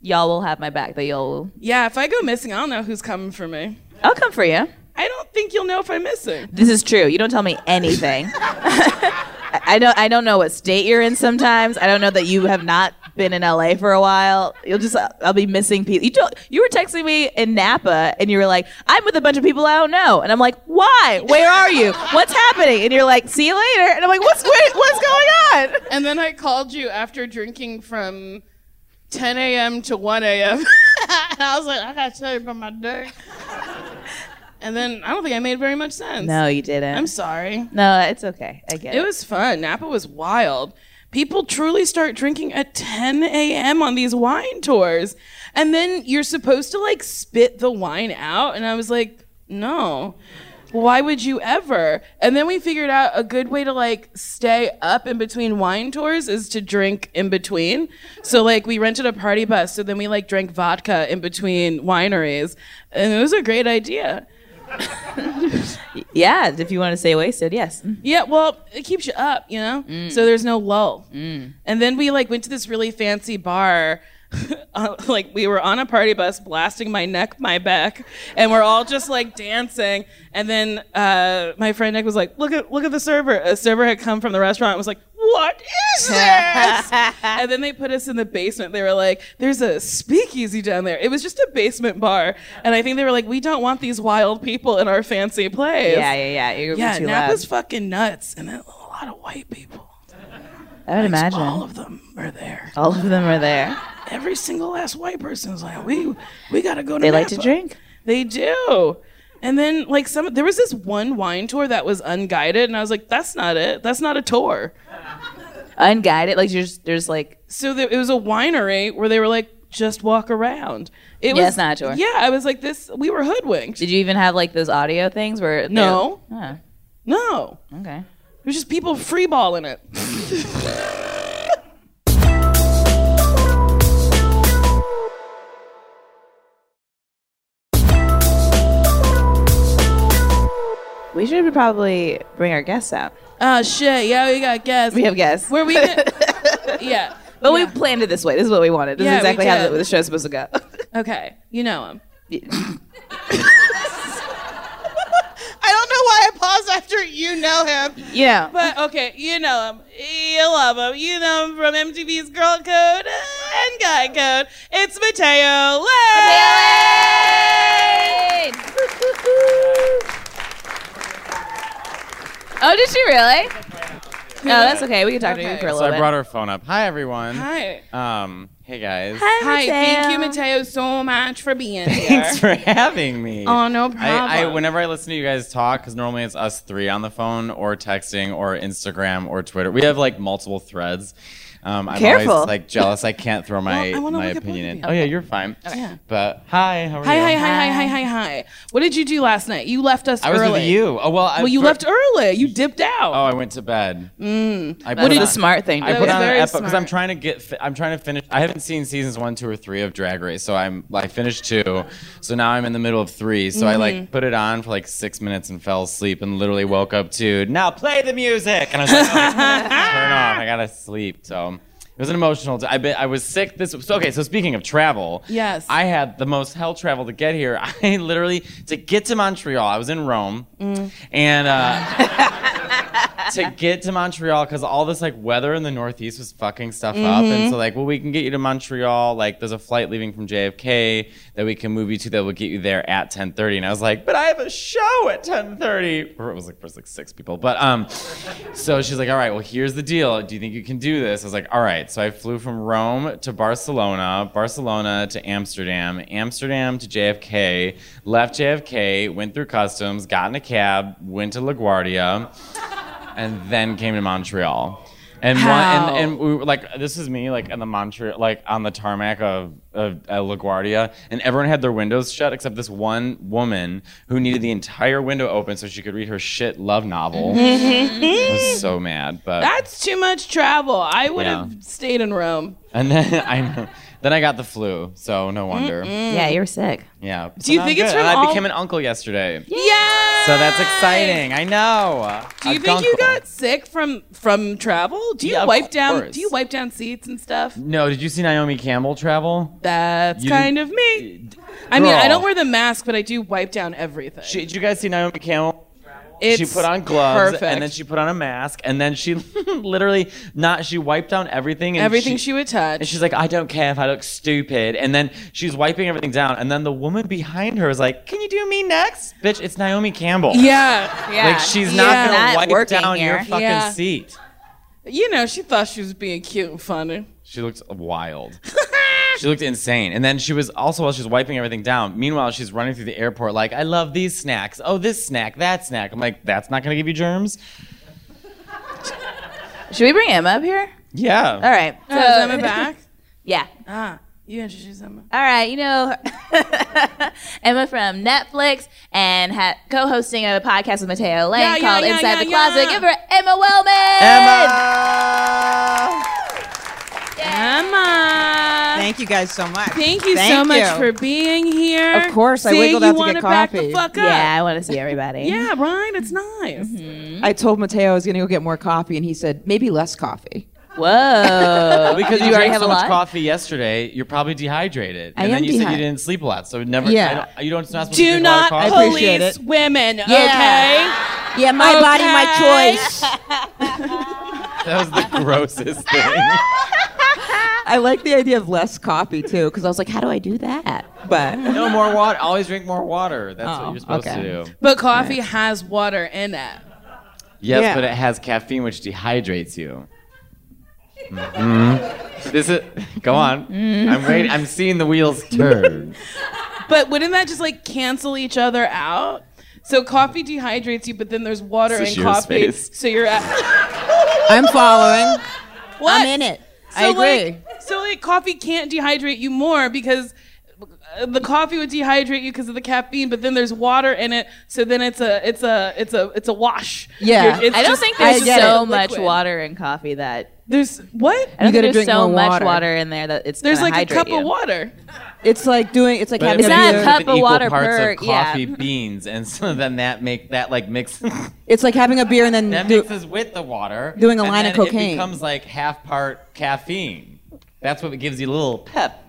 y'all will have my back. That y'all will. Yeah, if I go missing, I'll know who's coming for me. I'll come for you. I don't think you'll know if I'm missing. This is true. You don't tell me anything. I don't I don't know what state you're in sometimes. I don't know that you have not been in L A for a while. You'll just I'll be missing people. You told, you were texting me in Napa and you were like, I'm with a bunch of people I don't know. And I'm like, why? Where are you? What's happening? And you're like, see you later. And I'm like, what's wait, what's going on? And then I called you after drinking from ten a.m. to one a.m. And I was like, I gotta tell you about my day. And then I don't think I made very much sense. No, you didn't. I'm sorry. No, it's okay. I get it. It was fun. Napa was wild. People truly start drinking at ten a.m. on these wine tours. And then you're supposed to like spit the wine out. And I was like, no, why would you ever? And then we figured out a good way to like stay up in between wine tours is to drink in between. So like we rented a party bus. So then we like drank vodka in between wineries. And it was a great idea. Yeah, if you want to stay wasted, yes. Yeah, well, it keeps you up, you know? Mm. So there's no lull. Mm. And then we like went to this really fancy bar. uh, like we were on a party bus blasting My Neck, My Back, and we're all just like dancing. And then uh, my friend Nick was like, look at look at the server. A server had come from the restaurant and was like, what is this? And then they put us in the basement. They were like, there's a speakeasy down there. It was just a basement bar. And I think they were like, we don't want these wild people in our fancy place. Yeah, yeah, yeah. You're gonna yeah, be too Napa's loud. Fucking nuts. And then a lot of white people. I would like, imagine. All of them are there. All of them are there. Every single last white person is like, we we got to go to They Napa. Like to drink. They do. And then like some, there was this one wine tour that was unguided, and I was like, that's not it. That's not a tour. Unguided? Like you're just, there's like. So there, it was a winery where they were like, just walk around. It yeah, was, that's not a tour. Yeah, I was like this, we were hoodwinked. Did you even have like those audio things where? No. They, huh. No. Okay. It was just people freeballing it. We should probably bring our guests out. Oh, shit. Yeah, we got guests. We have guests. Where we? Gonna... yeah. But yeah. we planned it this way. This is what we wanted. This yeah, is exactly how the show's supposed to go. Okay. You know him. I don't know why I paused after you know him. Yeah. But, okay, you know him. You love him. You know him from M T V's Girl Code and Guy Code. It's Mateo Lane! Oh, did she really? No, that's okay. We can talk okay. to you for a little so bit. So I brought her phone up. Hi, everyone. Hi. Um... Hey guys. Hi, Hi. Thank you, Mateo, so much for being Thanks here. Thanks for having me. Oh, no problem. I, I, whenever I listen to you guys talk, because normally it's us three on the phone or texting or Instagram or Twitter. We have like multiple threads. Um, I'm Careful. always like jealous. I can't throw my, well, my opinion in. Okay. Oh yeah, you're fine. Okay. Yeah. But hi, how are hi, you? Hi, hi, hi, hi, hi, hi. What did you do last night? You left us I early. I was with you. Oh well. I well, you for... left early. You dipped out. Oh, I went to bed. Mm. I what is a smart thing? I put on an episode because I'm trying to get. Fi- I'm trying to finish. I haven't seen seasons one, two, or three of Drag Race, so I'm. I finished two, so now I'm in the middle of three. So mm-hmm. I like put it on for like six minutes and fell asleep and literally woke up to now play the music and I was like, oh, turn off. I gotta sleep. So. It was an emotional. T- I been, I was sick. This was, okay. So speaking of travel, yes, I had the most hell travel to get here. I literally to get to Montreal. I was in Rome, mm. and uh, to get to Montreal because all this like weather in the Northeast was fucking stuff mm-hmm. up. And so like, well, we can get you to Montreal. Like, there's a flight leaving from J F K that we can move you to that will get you there at ten thirty. And I was like, but I have a show at ten thirty. Or it was like for like six people. But um, so she's like, all right, well, here's the deal. Do you think you can do this? I was like, all right. So I flew from Rome to Barcelona, Barcelona to Amsterdam, Amsterdam to J F K, left J F K, went through customs, got in a cab, went to LaGuardia, and then came to Montreal. And, How? One, and and we were like, this is me, like in the Montreal, like on the tarmac of, of uh, LaGuardia, and everyone had their windows shut except this one woman who needed the entire window open so she could read her shit love novel. I was so mad, but that's too much travel. I would yeah. have stayed in Rome. And then I know, then I got the flu, so no wonder. Mm-mm. Yeah, you were sick. Yeah. Do so you think good. It's from? And all... I became an uncle yesterday. Yeah. So that's exciting. I know. Do you a think gunkle. You got sick from from travel? Do you yeah, wipe down? Course. Do you wipe down seats and stuff? No. Did you see Naomi Campbell travel? That's you, kind of me. Girl. I mean, I don't wear the mask, but I do wipe down everything. She, did you guys see Naomi Campbell? It's she put on gloves, perfect. And then she put on a mask, and then she literally not. She wiped down everything. And everything she, she would touch. And she's like, I don't care if I look stupid. And then she's wiping everything down, and then the woman behind her is like, can you do me next? Bitch, it's Naomi Campple. Yeah. yeah. Like, she's not yeah. going to wipe working down here. Your fucking yeah. seat. You know, she thought she was being cute and funny. She looked wild. She looked insane. And then she was also, while she was wiping everything down, meanwhile, she's running through the airport like, I love these snacks. Oh, this snack, that snack. I'm like, that's not going to give you germs. Should we bring Emma up here? Yeah. All right. So, oh, is Emma back? Yeah. Ah, you introduce Emma. All right. You know, Emma from Netflix and ha- co-hosting a podcast with Mateo Lane yeah, called yeah, Inside yeah, the yeah, Closet. Yeah. Give her Emma Wellman. Emma. Yeah. Emma. Thank you guys so much. Thank you Thank so much you. For being here. Of course, I see, wiggled out to get coffee. Back the fuck up. Yeah, I want to see everybody. Yeah, right? It's nice. Mm-hmm. I told Mateo I was going to go get more coffee, and he said, maybe less coffee. Whoa. Because you already had so a much lot? Coffee yesterday, you're probably dehydrated. I and am then you dehydrated. Said you didn't sleep a lot, so never, yeah. I don't, you don't, it's not supposed Do to drink a lot of coffee. Do not police it. Women, yeah. okay? Yeah, my okay. body, my choice. That was the grossest thing. I like the idea of less coffee, too, because I was like, how do I do that? But no, more water. Always drink more water. That's oh, what you're supposed okay. to do. But coffee right. has water in it. Yes, yeah. but it has caffeine, which dehydrates you. Mm-hmm. This is... Go on. Mm-hmm. I'm waiting. I'm seeing the wheels turn. But wouldn't that just, like, cancel each other out? So coffee dehydrates you, but then there's water in coffee. Face. So you're at... I'm following. What? I'm in it. So I agree. Like, so like coffee can't dehydrate you more because the coffee would dehydrate you because of the caffeine, but then there's water in it, so then it's a it's a it's a it's a wash. Yeah, I don't just, think there's so much water in coffee that there's what I don't you think there's so much water. Water in there that it's there's like a cup you. Of water. It's like doing it's like having it's not a cup of water parts per of coffee yeah. beans, and so then that make that like mix. It's like having a beer and then that do, mixes with the water. Doing a line and then of cocaine it becomes like half part caffeine. That's what gives you a little pep.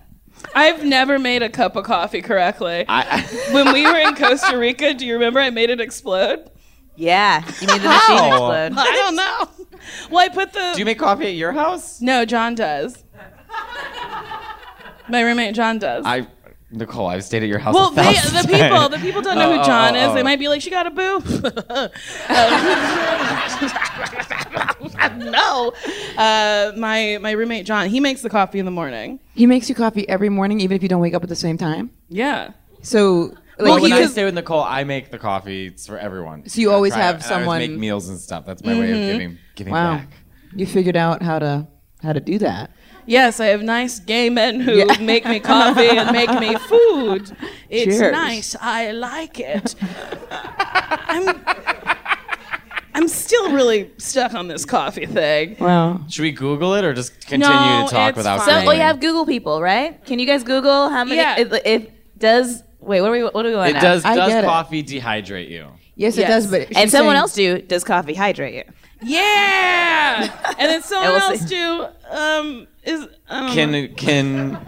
I've never made a cup of coffee correctly. I, I, when we were in Costa Rica, do you remember I made it explode? Yeah, you made the machine How? explode. I don't know. Well, I put the... Do you make coffee at your house? No, John does. My roommate John does. I, Nicole, I've stayed at your house. Well, they, the people, the people don't know who John oh, oh, oh. is. They might be like, she got a boo. no, uh, my my roommate John, he makes the coffee in the morning. He makes you coffee every morning, even if you don't wake up at the same time. Yeah. So. Like, well, when I stay with Nicole, I make the coffee for everyone. So you I always have it, someone I always make meals and stuff. That's my mm-hmm. way of giving giving wow. back. You figured out how to how to do that. Yes, I have nice gay men who yeah. make me coffee and make me food. It's Cheers. nice. I like it. I'm I'm still really stuck on this coffee thing. Wow. Should we Google it or just continue no, to talk without Googling? So, well, you have Google people, right? Can you guys Google how many? Yeah. If, if does wait, what do we what do we want? It does now? does coffee it. dehydrate you? Yes, yes, it does. But and someone else do does coffee hydrate you? Yeah, and then someone and we'll else see. do um, is I don't can know. can.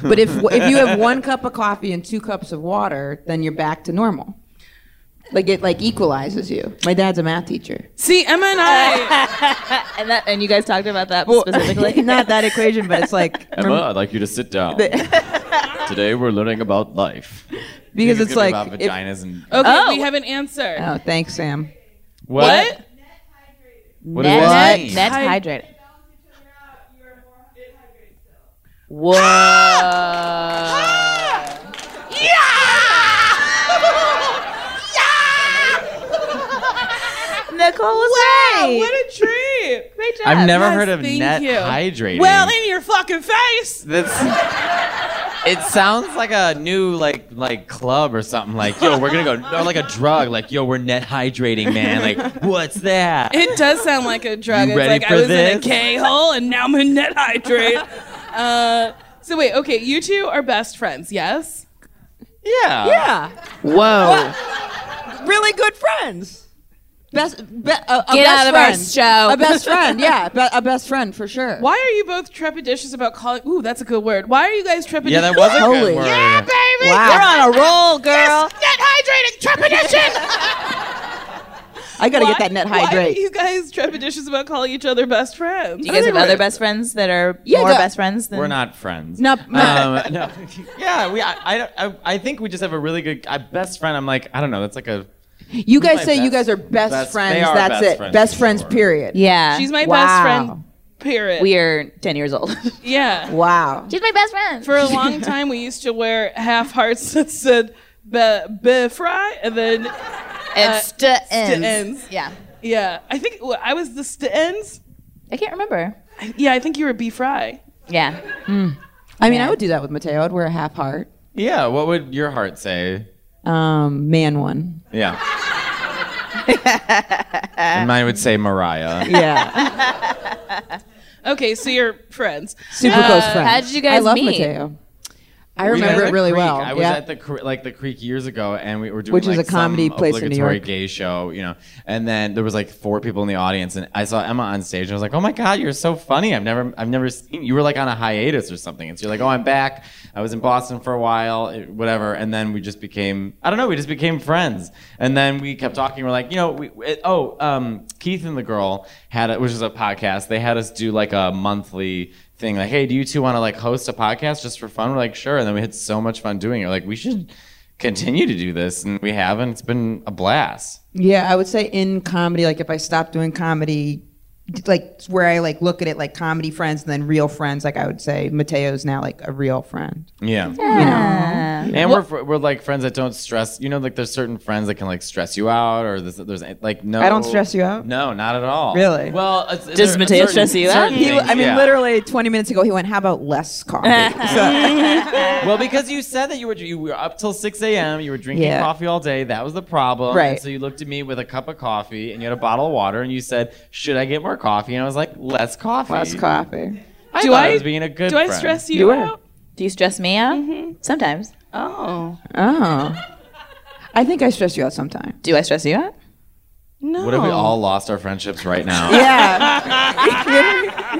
But if if you have one cup of coffee and two cups of water, then you're back to normal. Like it like equalizes you. My dad's a math teacher. See, Emma and I, and that and you guys talked about that well, specifically. Not that equation, but it's like Emma. Rem- I'd like you to sit down. Today we're learning about life. Because it's, it's like about vaginas if, and okay, oh. we have an answer. Oh, thanks, Sam. What? what? What net, is that? Net, net hydrated. Whoa! Yeah! Yeah! Nicole was wow, right. What a treat! Great job. I've never yes, heard of net you. hydrating. Well, in your fucking face. That's. It sounds like a new like like club or something. Like, yo, we're gonna go, or like a drug. Like, yo, we're net hydrating, man. Like, what's that? It does sound like a drug. You it's ready like for I was this? in a K hole and now I'm a net hydrate. Uh, so wait, okay, you two are best friends, yes? Yeah. Yeah. Whoa. Well, really good friends. Best, be, a, a Get best out of friend. our show. A best friend, yeah, be, a best friend for sure. Why are you both trepidatious about calling? Ooh, that's a good word. Why are you guys trepidatious? Yeah, that was a Holy. good word. Yeah, baby. Wow. You're on a roll, girl. Yes, net hydrating trepidation. I gotta why, get that net hydrate. Why are you guys trepidatious about calling each other best friends? Do you guys have other best friends that are yeah, more no, best friends? Than... We're not friends. No, um, no. Yeah, we. I, I. I think we just have a really good uh, best friend. I'm like, I don't know. That's like a. You guys say best, you guys are best, best friends. They are That's best it. Friends best friends, sure. period. Yeah. She's my wow. best friend, period. We are ten years old. Yeah. Wow. She's my best friend. For a long time, we used to wear half hearts that said be, be fry and then. And uh, st ends. ends. Yeah. Yeah. I think I was the st ends. I can't remember. I, yeah, I think you were be fry. Yeah. Mm. I mean, yeah. I would do that with Mateo. I'd wear a half heart. Yeah. What would your heart say? Um, man one. Yeah. And mine would say Mariah. Yeah. Okay, so you're friends. Super uh, close friends. How did you guys meet? I love meet? Mateo. I we remember it really creek. well. I was yeah. at the like the Creek years ago, and we were doing which like, is a comedy some place obligatory in New York. Gay show, you know. And then there was like four people in the audience, and I saw Emma on stage, and I was like, "Oh my God, you're so funny! I've never, I've never seen you were like on a hiatus or something." And so you're like, "Oh, I'm back. I was in Boston for a while, whatever." And then we just became, I don't know, we just became friends. And then we kept talking. We're like, you know, we it, oh, um, Keith and the girl had, a, which is a podcast. They had us do like a monthly thing, like, hey, do you two want to like host a podcast just for fun? We're like, sure. And then we had so much fun doing it. We're like, we should continue to do this, and we haven't. It's been a blast. Yeah, I would say in comedy, like if I stopped doing comedy, like where I like look at it like comedy friends and then real friends, like I would say Mateo's now like a real friend. Yeah. yeah. You know? And well, we're we're like friends that don't stress. You know, like there's certain friends that can like stress you out, or this, there's like no. I don't stress you out. No, not at all. Really? Well, it's, does Mateo stress you out? He, I mean, yeah. literally twenty minutes ago, he went, "How about less coffee?" Well, because you said that you were you were up till six a.m. You were drinking yeah. coffee all day. That was the problem. Right. And so you looked at me with a cup of coffee and you had a bottle of water, and you said, "Should I get more coffee?" And I was like, less coffee. Less coffee. I do thought I, I was being a good do friend. Do I stress you do out? Do you stress me out? Mm-hmm. Sometimes. Oh. Oh. I think I stress you out sometimes. Do I stress you out? No. What if we all lost our friendships right now? Yeah.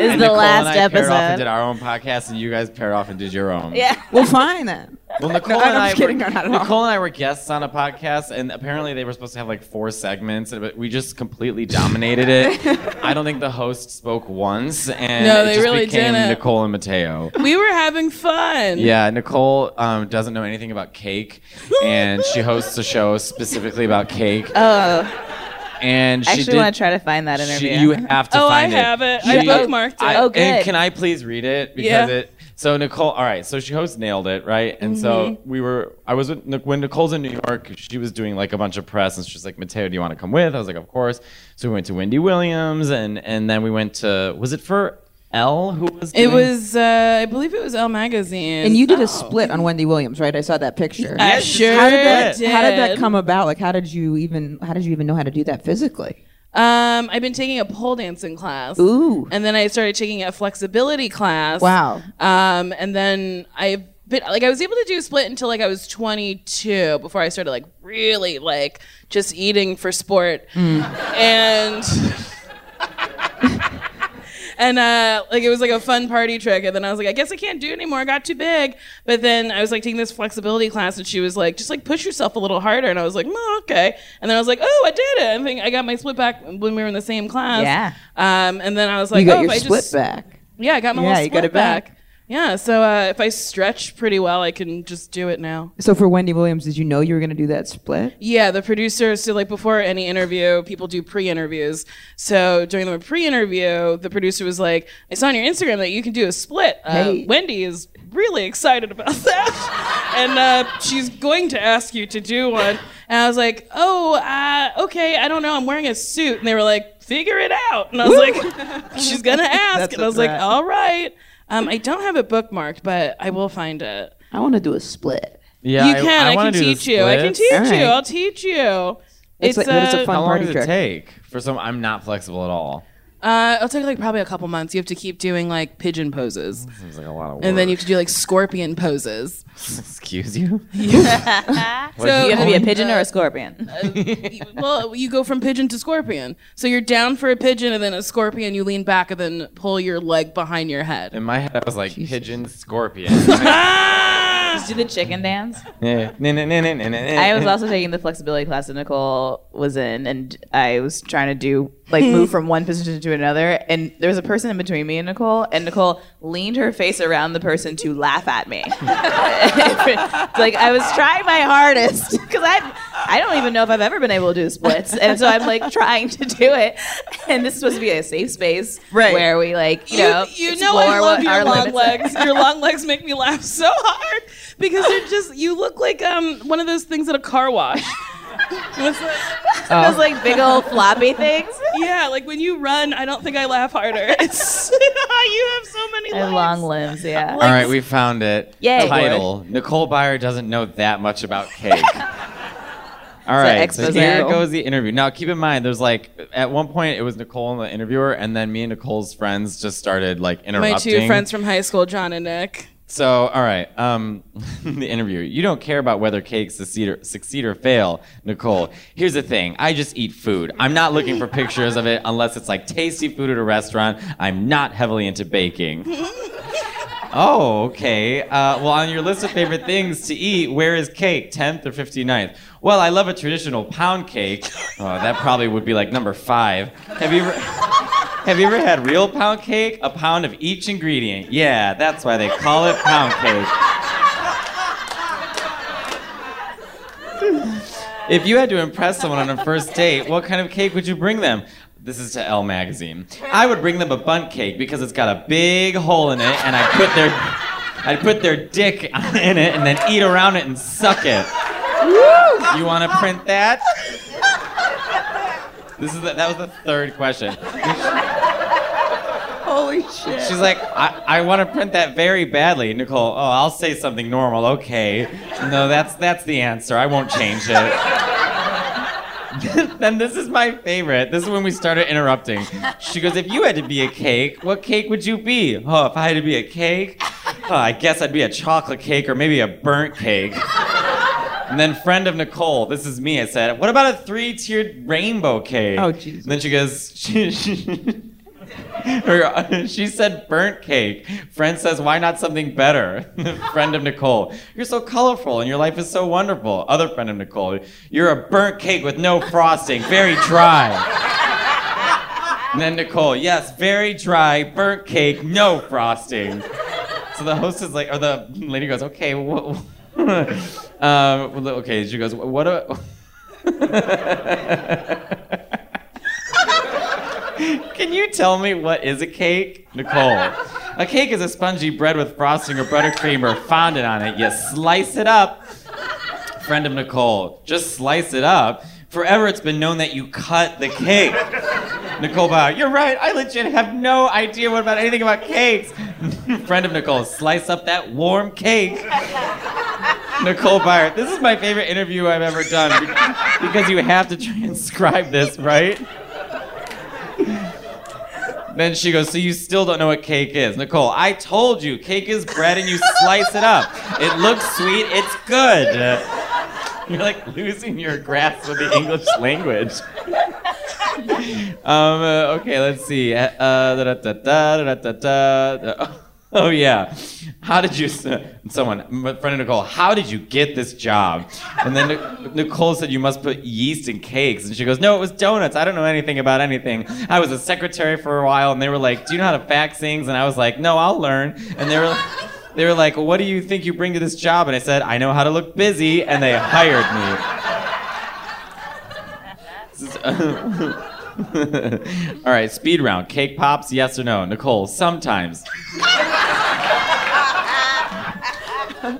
is the Nicole last and I episode. Paired off and did our own podcast, and you guys paired off and did your own. Yeah. Well, fine then. Well, Nicole no, and I kidding, were, not Nicole and I were guests on a podcast, and apparently they were supposed to have like four segments, but we just completely dominated it. I don't think the host spoke once, and no, they it just really became didn't. Nicole and Mateo. We were having fun. Yeah, Nicole um, doesn't know anything about cake, and she hosts a show specifically about cake. Oh. And she I actually did, want to try to find that interview. She, you have to oh, find I it. Oh, I have it. She, I bookmarked it. I, oh, good. And can I please read it? Because yeah. It, so Nicole, all right, so she hosts Nailed It, right? And mm-hmm. so we were, I was, with, when Nicole's in New York, she was doing like a bunch of press, and she's like, Mateo, do you want to come with? I was like, of course. So we went to Wendy Williams, and, and then we went to, was it for Elle? Who was doing? It was, uh, I believe it was Elle Magazine. And you did oh. a split on Wendy Williams, right? I saw that picture. I yes, sure how did that, did. How did that come about? Like, how did you even, how did you even know how to do that physically? Um, I've been taking a pole dancing class. Ooh. And then I started taking a flexibility class. Wow. Um, and then I've been, like, I was able to do a split until, like, I was twenty-two before I started, like, really, like, just eating for sport. Mm. And... And uh, like it was like a fun party trick. And then I was like, I guess I can't do it anymore. I got too big. But then I was like taking this flexibility class, and she was like, just like push yourself a little harder. And I was like, oh, okay. And then I was like, oh, I did it. I think I got my split back when we were in the same class. Yeah. Um, and then I was like, you got oh, your if I split just back. Yeah, I got my yeah, little split you got it back. back. Yeah. So uh, if I stretch pretty well, I can just do it now. So for Wendy Williams, did you know you were going to do that split? Yeah. The producer, so like before any interview, people do pre-interviews. So during the pre-interview, the producer was like, I saw on your Instagram that you can do a split. Uh, hey. Wendy is really excited about that. And uh, she's going to ask you to do one. And I was like, oh, uh, okay. I don't know. I'm wearing a suit. And they were like, figure it out. And I was like, she's going to ask. And I was threat. like, all right. Um, I don't have it bookmarked, but I will find it. I want to do a split. Yeah, you can. I, I, I can teach you. I can teach right. you. I'll teach you. It's, it's, like, a, it's a fun how long does trick. It take? For some, I'm not flexible at all. Uh, it'll take like probably a couple months. You have to keep doing like pigeon poses. That seems like a lot of work. And then you have to do like scorpion poses. Excuse you? Yeah. So you have to be a pigeon or a scorpion? Uh, well, you go from pigeon to scorpion. So you're down for a pigeon, and then a scorpion, you lean back and then pull your leg behind your head. In my head, I was like, Jesus. Pigeon, scorpion. Just do the chicken dance. Yeah. I was also taking the flexibility class that Nicole was in, and I was trying to do like move from one position to another, and there was a person in between me and Nicole, and Nicole leaned her face around the person to laugh at me. Like I was trying my hardest because I I don't even know if I've ever been able to do splits, and so I'm like trying to do it, and this is supposed to be a safe space right. where we like you, you know you know I love your long legs. Your long legs make me laugh so hard. Because they're just, you look like um one of those things at a car wash. Those oh. like big old floppy things. Yeah, like when you run, I don't think I laugh harder. It's you have so many legs. Long limbs, yeah. Legs. All right, we found it. Yay. Title: Nicole Byer doesn't know that much about cake. All right, so here goes the interview. Now, keep in mind, there's like, at one point, it was Nicole and the interviewer, and then me and Nicole's friends just started like interrupting. My two friends from high school, John and Nick. So, all right, um, the interview. You don't care about whether cakes succeed or, succeed or fail, Nicole. Here's the thing. I just eat food. I'm not looking for pictures of it unless it's like tasty food at a restaurant. I'm not heavily into baking. Oh, okay. Uh, well, on your list of favorite things to eat, where is cake, tenth or fifty-ninth? Well, I love a traditional pound cake. Oh, that probably would be like number five. Have you ever... Have you ever had real pound cake? A pound of each ingredient. Yeah, that's why they call it pound cake. If you had to impress someone on a first date, what kind of cake would you bring them? This is to Elle Magazine. I would bring them a bundt cake because it's got a big hole in it, and I'd put their, I'd put their dick in it and then eat around it and suck it. Woo! You want to print that? This is the, that was the third question. Holy shit. She's like, I, I want to print that very badly. Nicole, oh, I'll say something normal, okay. No, that's that's the answer. I won't change it. Then this is my favorite. This is when we started interrupting. She goes, if you had to be a cake, what cake would you be? Oh, if I had to be a cake? Oh, I guess I'd be a chocolate cake or maybe a burnt cake. And then friend of Nicole, this is me, I said, what about a three-tiered rainbow cake? Oh, jeez. Then she goes, she, she, She said burnt cake. Friend says, why not something better? Friend of Nicole, you're so colorful and your life is so wonderful. Other friend of Nicole, you're a burnt cake with no frosting, very dry. And then Nicole, yes, very dry, burnt cake, no frosting. So the host is like, or the lady goes, okay, wh- wh- um, okay, she goes, what a... Can you tell me what is a cake? Nicole, a cake is a spongy bread with frosting or buttercream or fondant on it. You slice it up. Friend of Nicole, just slice it up. Forever it's been known that you cut the cake. Nicole Byer, you're right, I legit have no idea what about anything about cakes. Friend of Nicole, slice up that warm cake. Nicole Byer, this is my favorite interview I've ever done because you have to transcribe this, right? Then she goes, so you still don't know what cake is. Nicole, I told you, cake is bread and you slice it up. It looks sweet, it's good. You're like losing your grasp of the English language. um, uh, okay, let's see. Uh, da, da, da, da, da, da, da. Oh, yeah. How did you... Someone, my friend Nicole, how did you get this job? And then Nicole said you must put yeast in cakes. And she goes, no, it was donuts. I don't know anything about anything. I was a secretary for a while, and they were like, do you know how to fax things? And I was like, no, I'll learn. And they were like... They were like, what do you think you bring to this job? And I said, I know how to look busy, and they hired me. All right, speed round. Cake pops, yes or no? Nicole, sometimes.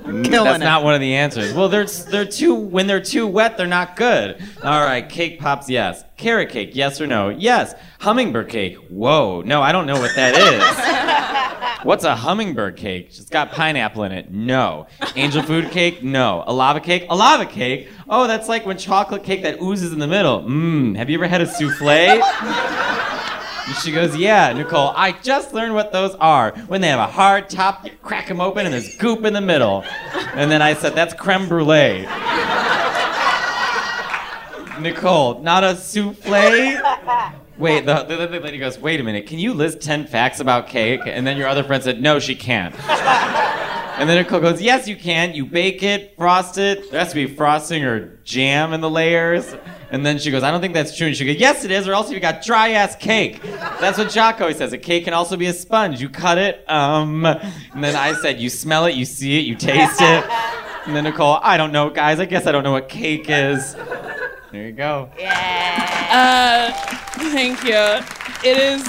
Killing That's it. Not one of the answers. Well, they're, they're too, when they're too wet, they're not good. All right, cake pops, yes. Carrot cake, yes or no? Yes. Hummingbird cake, whoa. No, I don't know what that is. What's a hummingbird cake? It's got pineapple in it. No. Angel food cake? No. A lava cake? A lava cake? Oh, that's like when chocolate cake that oozes in the middle. Mmm. Have you ever had a souffle? She goes, yeah, Nicole, I just learned what those are. When they have a hard top, you crack them open and there's goop in the middle. And then I said, that's creme brulee. Nicole, not a souffle? Wait, the, the, the lady goes, wait a minute, can you list ten facts about cake? And then your other friend said, no, she can't. And then Nicole goes, yes, you can. You bake it, frost it. There has to be frosting or jam in the layers. And then she goes, I don't think that's true. And she goes, yes, it is, or else you got dry-ass cake. That's what Jacques always says. A cake can also be a sponge. You cut it, um... And then I said, you smell it, you see it, you taste it. And then Nicole, I don't know, guys. I guess I don't know what cake is. There you go. Yeah. Uh, thank you. It is...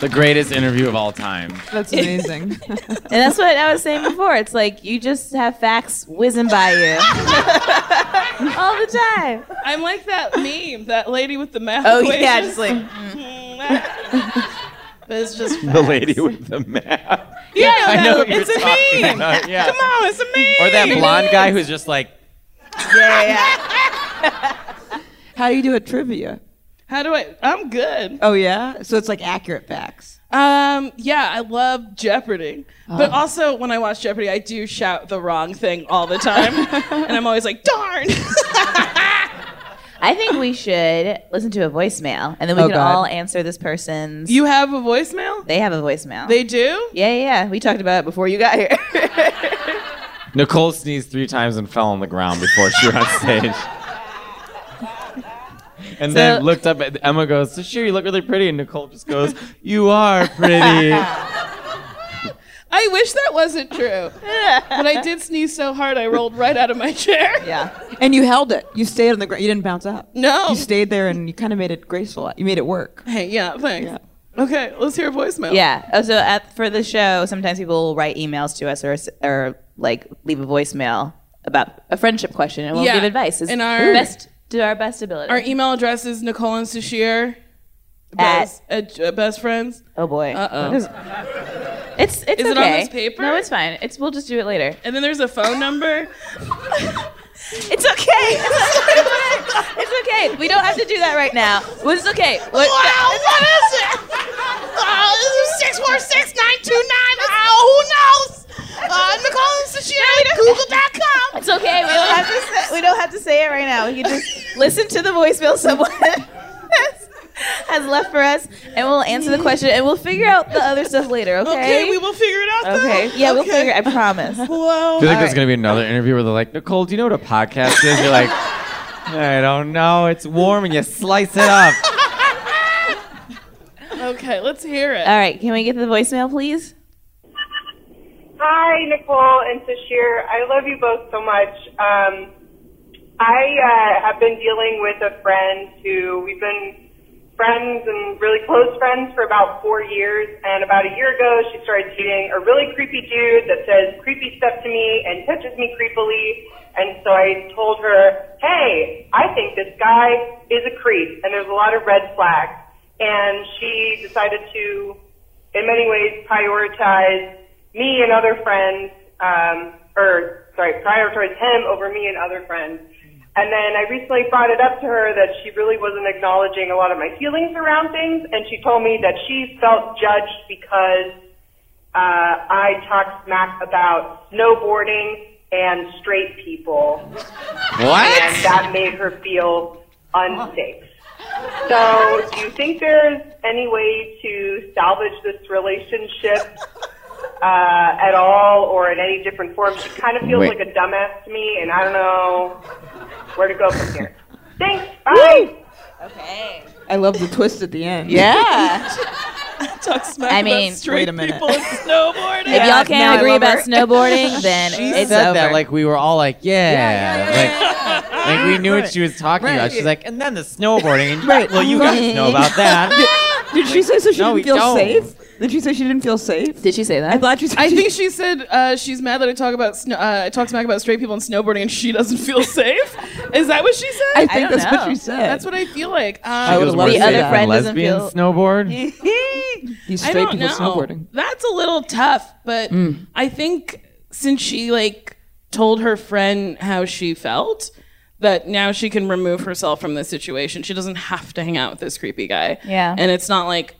the greatest interview of all time. That's amazing. And that's what I was saying before. It's like you just have facts whizzing by you all the time. I'm like that meme, that lady with the math. Oh equations. Yeah, just like. But it's just facts. The lady with the math. Yeah, I that, know it's a meme. About, yeah. Come on, it's a meme. Or that blonde guy who's just like. Yeah, yeah. How do you do a trivia? How do I? I'm good. Oh, yeah? So it's like accurate facts. Um, yeah, I love Jeopardy. Oh. But also, when I watch Jeopardy, I do shout the wrong thing all the time. And I'm always like, darn. I think we should listen to a voicemail. And then we oh, can God. all answer this person's... You have a voicemail? They have a voicemail. They do? Yeah, yeah. We talked about it before you got here. Nicole sneezed three times and fell on the ground before she was on stage. And so, then looked up at Emma, goes, Sasheer, you look really pretty. And Nicole just goes, you are pretty. I wish that wasn't true. But I did sneeze so hard I rolled right out of my chair. Yeah. And you held it. You stayed on the ground. You didn't bounce out. No. You stayed there and you kind of made it graceful. You made it work. Hey, yeah, thanks. Yeah. Okay, let's hear a voicemail. Yeah. Oh, so at, for the show, sometimes people will write emails to us or, or like leave a voicemail about a friendship question and we'll yeah. give advice. It's In our best... to our best ability. Our email address is Nicole and Sasheer at, at uh, best friends. Oh boy. Uh oh. It's it's is okay. It on this paper? No, it's fine. It's we'll just do it later. And then there's a phone number. It's okay. It's okay. We don't have to do that right now. Well, it's okay. What, wow, what is it? Uh, this is six four six nine two nine. Oh, who knows? Uh, Nicole and Sasheer at Google dot com. It's okay. We don't have to say, we don't have to say it right now. We can just listen to the voicemail someone has, has left for us, and we'll answer the question, and we'll figure out the other stuff later, okay? Okay, we will figure it out, okay. though. Yeah, okay. We'll figure it out, I promise. Whoa. I feel like All there's right. going to be another interview where they're like, Nicole, do you know what a podcast is? You're like, I don't know. It's warm, and you slice it up. Okay, let's hear it. All right, can we get to the voicemail, please? Hi, Nicole and Sasheer. I love you both so much. Um, I uh, have been dealing with a friend who we've been friends and really close friends for about four years. And about a year ago, she started dating a really creepy dude that says creepy stuff to me and touches me creepily. And so I told her, hey, I think this guy is a creep, and there's a lot of red flags. And she decided to, in many ways, prioritize me and other friends, um, or, sorry, prioritize him over me and other friends. And then I recently brought it up to her that she really wasn't acknowledging a lot of my feelings around things, and she told me that she felt judged because uh, I talked smack about snowboarding and straight people. What? And that made her feel unsafe. So do you think there's any way to salvage this relationship uh, at all or in any different form? She kind of feels Wait. like a dumbass to me, and I don't know where to go from here. Thanks. Bye. Okay. I love the twist at the end. Yeah. Talk smack I mean, about straight people and snowboarding. If y'all can't no, agree about her. snowboarding, then she it's said over. That like we were all like, yeah. yeah, yeah, yeah. Like, like we knew right. what she was talking right. about. She's like, and then the snowboarding. And right. Well, you right. guys know about that. Did, did like, she say so she no, didn't feel don't. safe? Did she say she didn't feel safe? Did she say that? I thought she. Said I she think she said uh, she's mad that I talk about sno- uh, I talk smack about straight people and snowboarding, and she doesn't feel safe. Is that what she said? I think I that's know. what she said. That's what I feel like. Um, she goes, the other friend doesn't feel snowboard. These straight people know. snowboarding. That's a little tough, but mm. I think since she like told her friend how she felt, that now she can remove herself from this situation. She doesn't have to hang out with this creepy guy. Yeah. And it's not like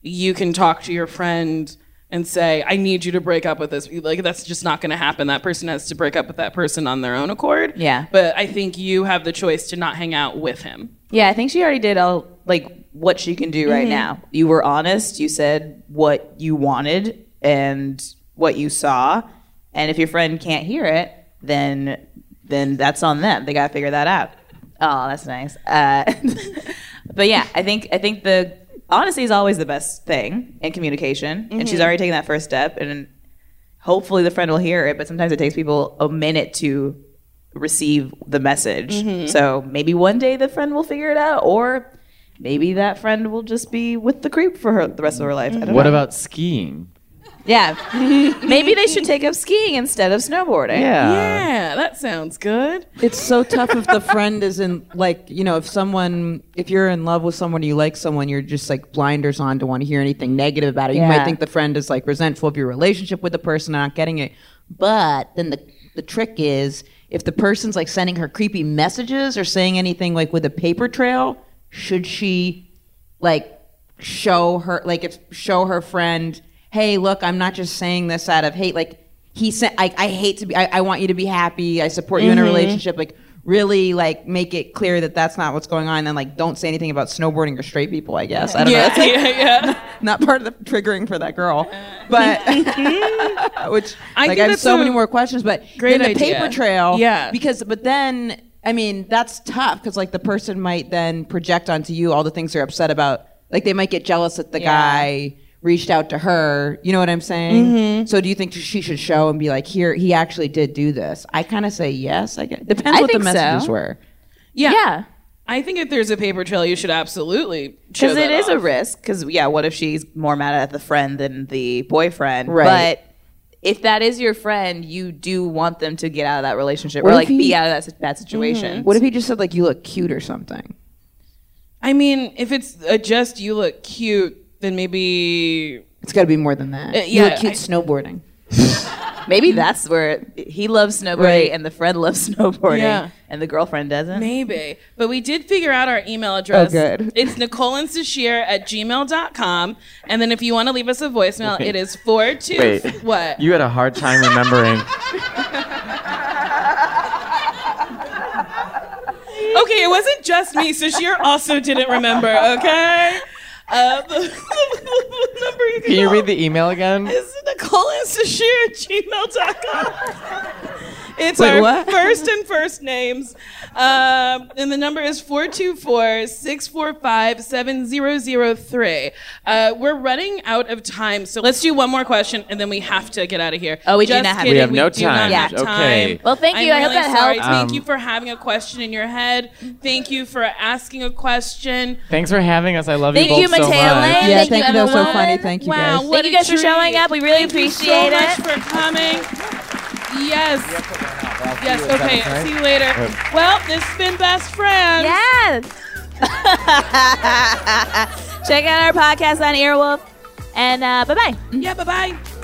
you can talk to your friend and say, I need you to break up with this. Like, that's just not going to happen. That person has to break up with that person on their own accord. Yeah. But I think you have the choice to not hang out with him. Yeah, I think she already did all, like, what she can do right mm-hmm. now. You were honest. You said what you wanted and what you saw. And if your friend can't hear it, then then that's on them. They got to figure that out. Oh, that's nice. Uh, but yeah, I think I think the honesty is always the best thing in communication. Mm-hmm. And she's already taken that first step. And hopefully the friend will hear it. But sometimes it takes people a minute to receive the message. Mm-hmm. So maybe one day the friend will figure it out, or maybe that friend will just be with the creep for her, the rest of her life. I don't what know. about skiing? Yeah. Maybe they should take up skiing instead of snowboarding. Yeah. Yeah, that sounds good. It's so tough if the friend is in, like, you know, if someone, if you're in love with someone, you like someone, you're just, like, blinders on, don't want to hear anything negative about it. Yeah. You might think the friend is, like, resentful of your relationship with the person and not getting it. But then the the trick is if the person's, like, sending her creepy messages or saying anything, like, with a paper trail, should she, like, show her, like, if show her friend, hey, look, I'm not just saying this out of hate. Like, he said, I, I hate to be, I, I want you to be happy. I support you mm-hmm. in a relationship. Like, really, like, make it clear that that's not what's going on. And then, like, don't say anything about snowboarding or straight people, I guess. I don't yeah, know. That's, like, yeah, yeah. Not, not part of the triggering for that girl. But, which, I like, I have so many more questions. But great in the idea. paper trail, yeah. because, but then, I mean, that's tough because, like, the person might then project onto you all the things they're upset about. Like, they might get jealous that the yeah. guy reached out to her. You know what I'm saying? Mm-hmm. So do you think she should show and be like, here, he actually did do this? I kind of say yes. I guess. Depends I what the messages so. were. Yeah. yeah. I think if there's a paper trail, you should absolutely show Because it is off. a risk. Because, yeah, what if she's more mad at the friend than the boyfriend? Right. But if that is your friend, you do want them to get out of that relationship what or like he, be out of that bad situation. Mm-hmm. What if he just said like you look cute or something? I mean, if it's uh, just you look cute, then maybe it's got to be more than that. Uh, yeah, you look cute I, snowboarding. Maybe that's where it, he loves snowboarding right. and the friend loves snowboarding yeah. and the girlfriend doesn't. Maybe. But we did figure out our email address. Oh, good. It's nicoleandsasheer at gmail dot com. And then if you want to leave us a voicemail, Wait. it is four two... Wait. What? You had a hard time remembering. Okay, it wasn't just me. Sasheer also didn't remember, okay? Um, number you can can you read the email again? It's Nicole and Sasheer at gmail dot com. It's Wait, our what? first and first names. Um, and the number is four two four, six four five, seven zero zero three. Uh, we're running out of time, so let's do one more question, and then we have to get out of here. Oh, we Just do not have, we have we no do time. Not have time. Okay. Well, thank you. I'm I really hope that sorry. helped. Thank um, you for having a question in your head. Thank you for asking a question. Thanks for having us. I love thank you both you, so Mateo much. Lane. Yeah, thank, thank you, Mateo Lane. Thank you. That was so funny. Thank you, wow, guys. Thank you guys treat. for showing up. We really thank appreciate it. Thank you so much for coming. Yes. Yes, okay. I'll see you later. Well, this has been Best Friends. Yes. Check out our podcast on Earwolf. And uh, bye-bye. Yeah, bye-bye.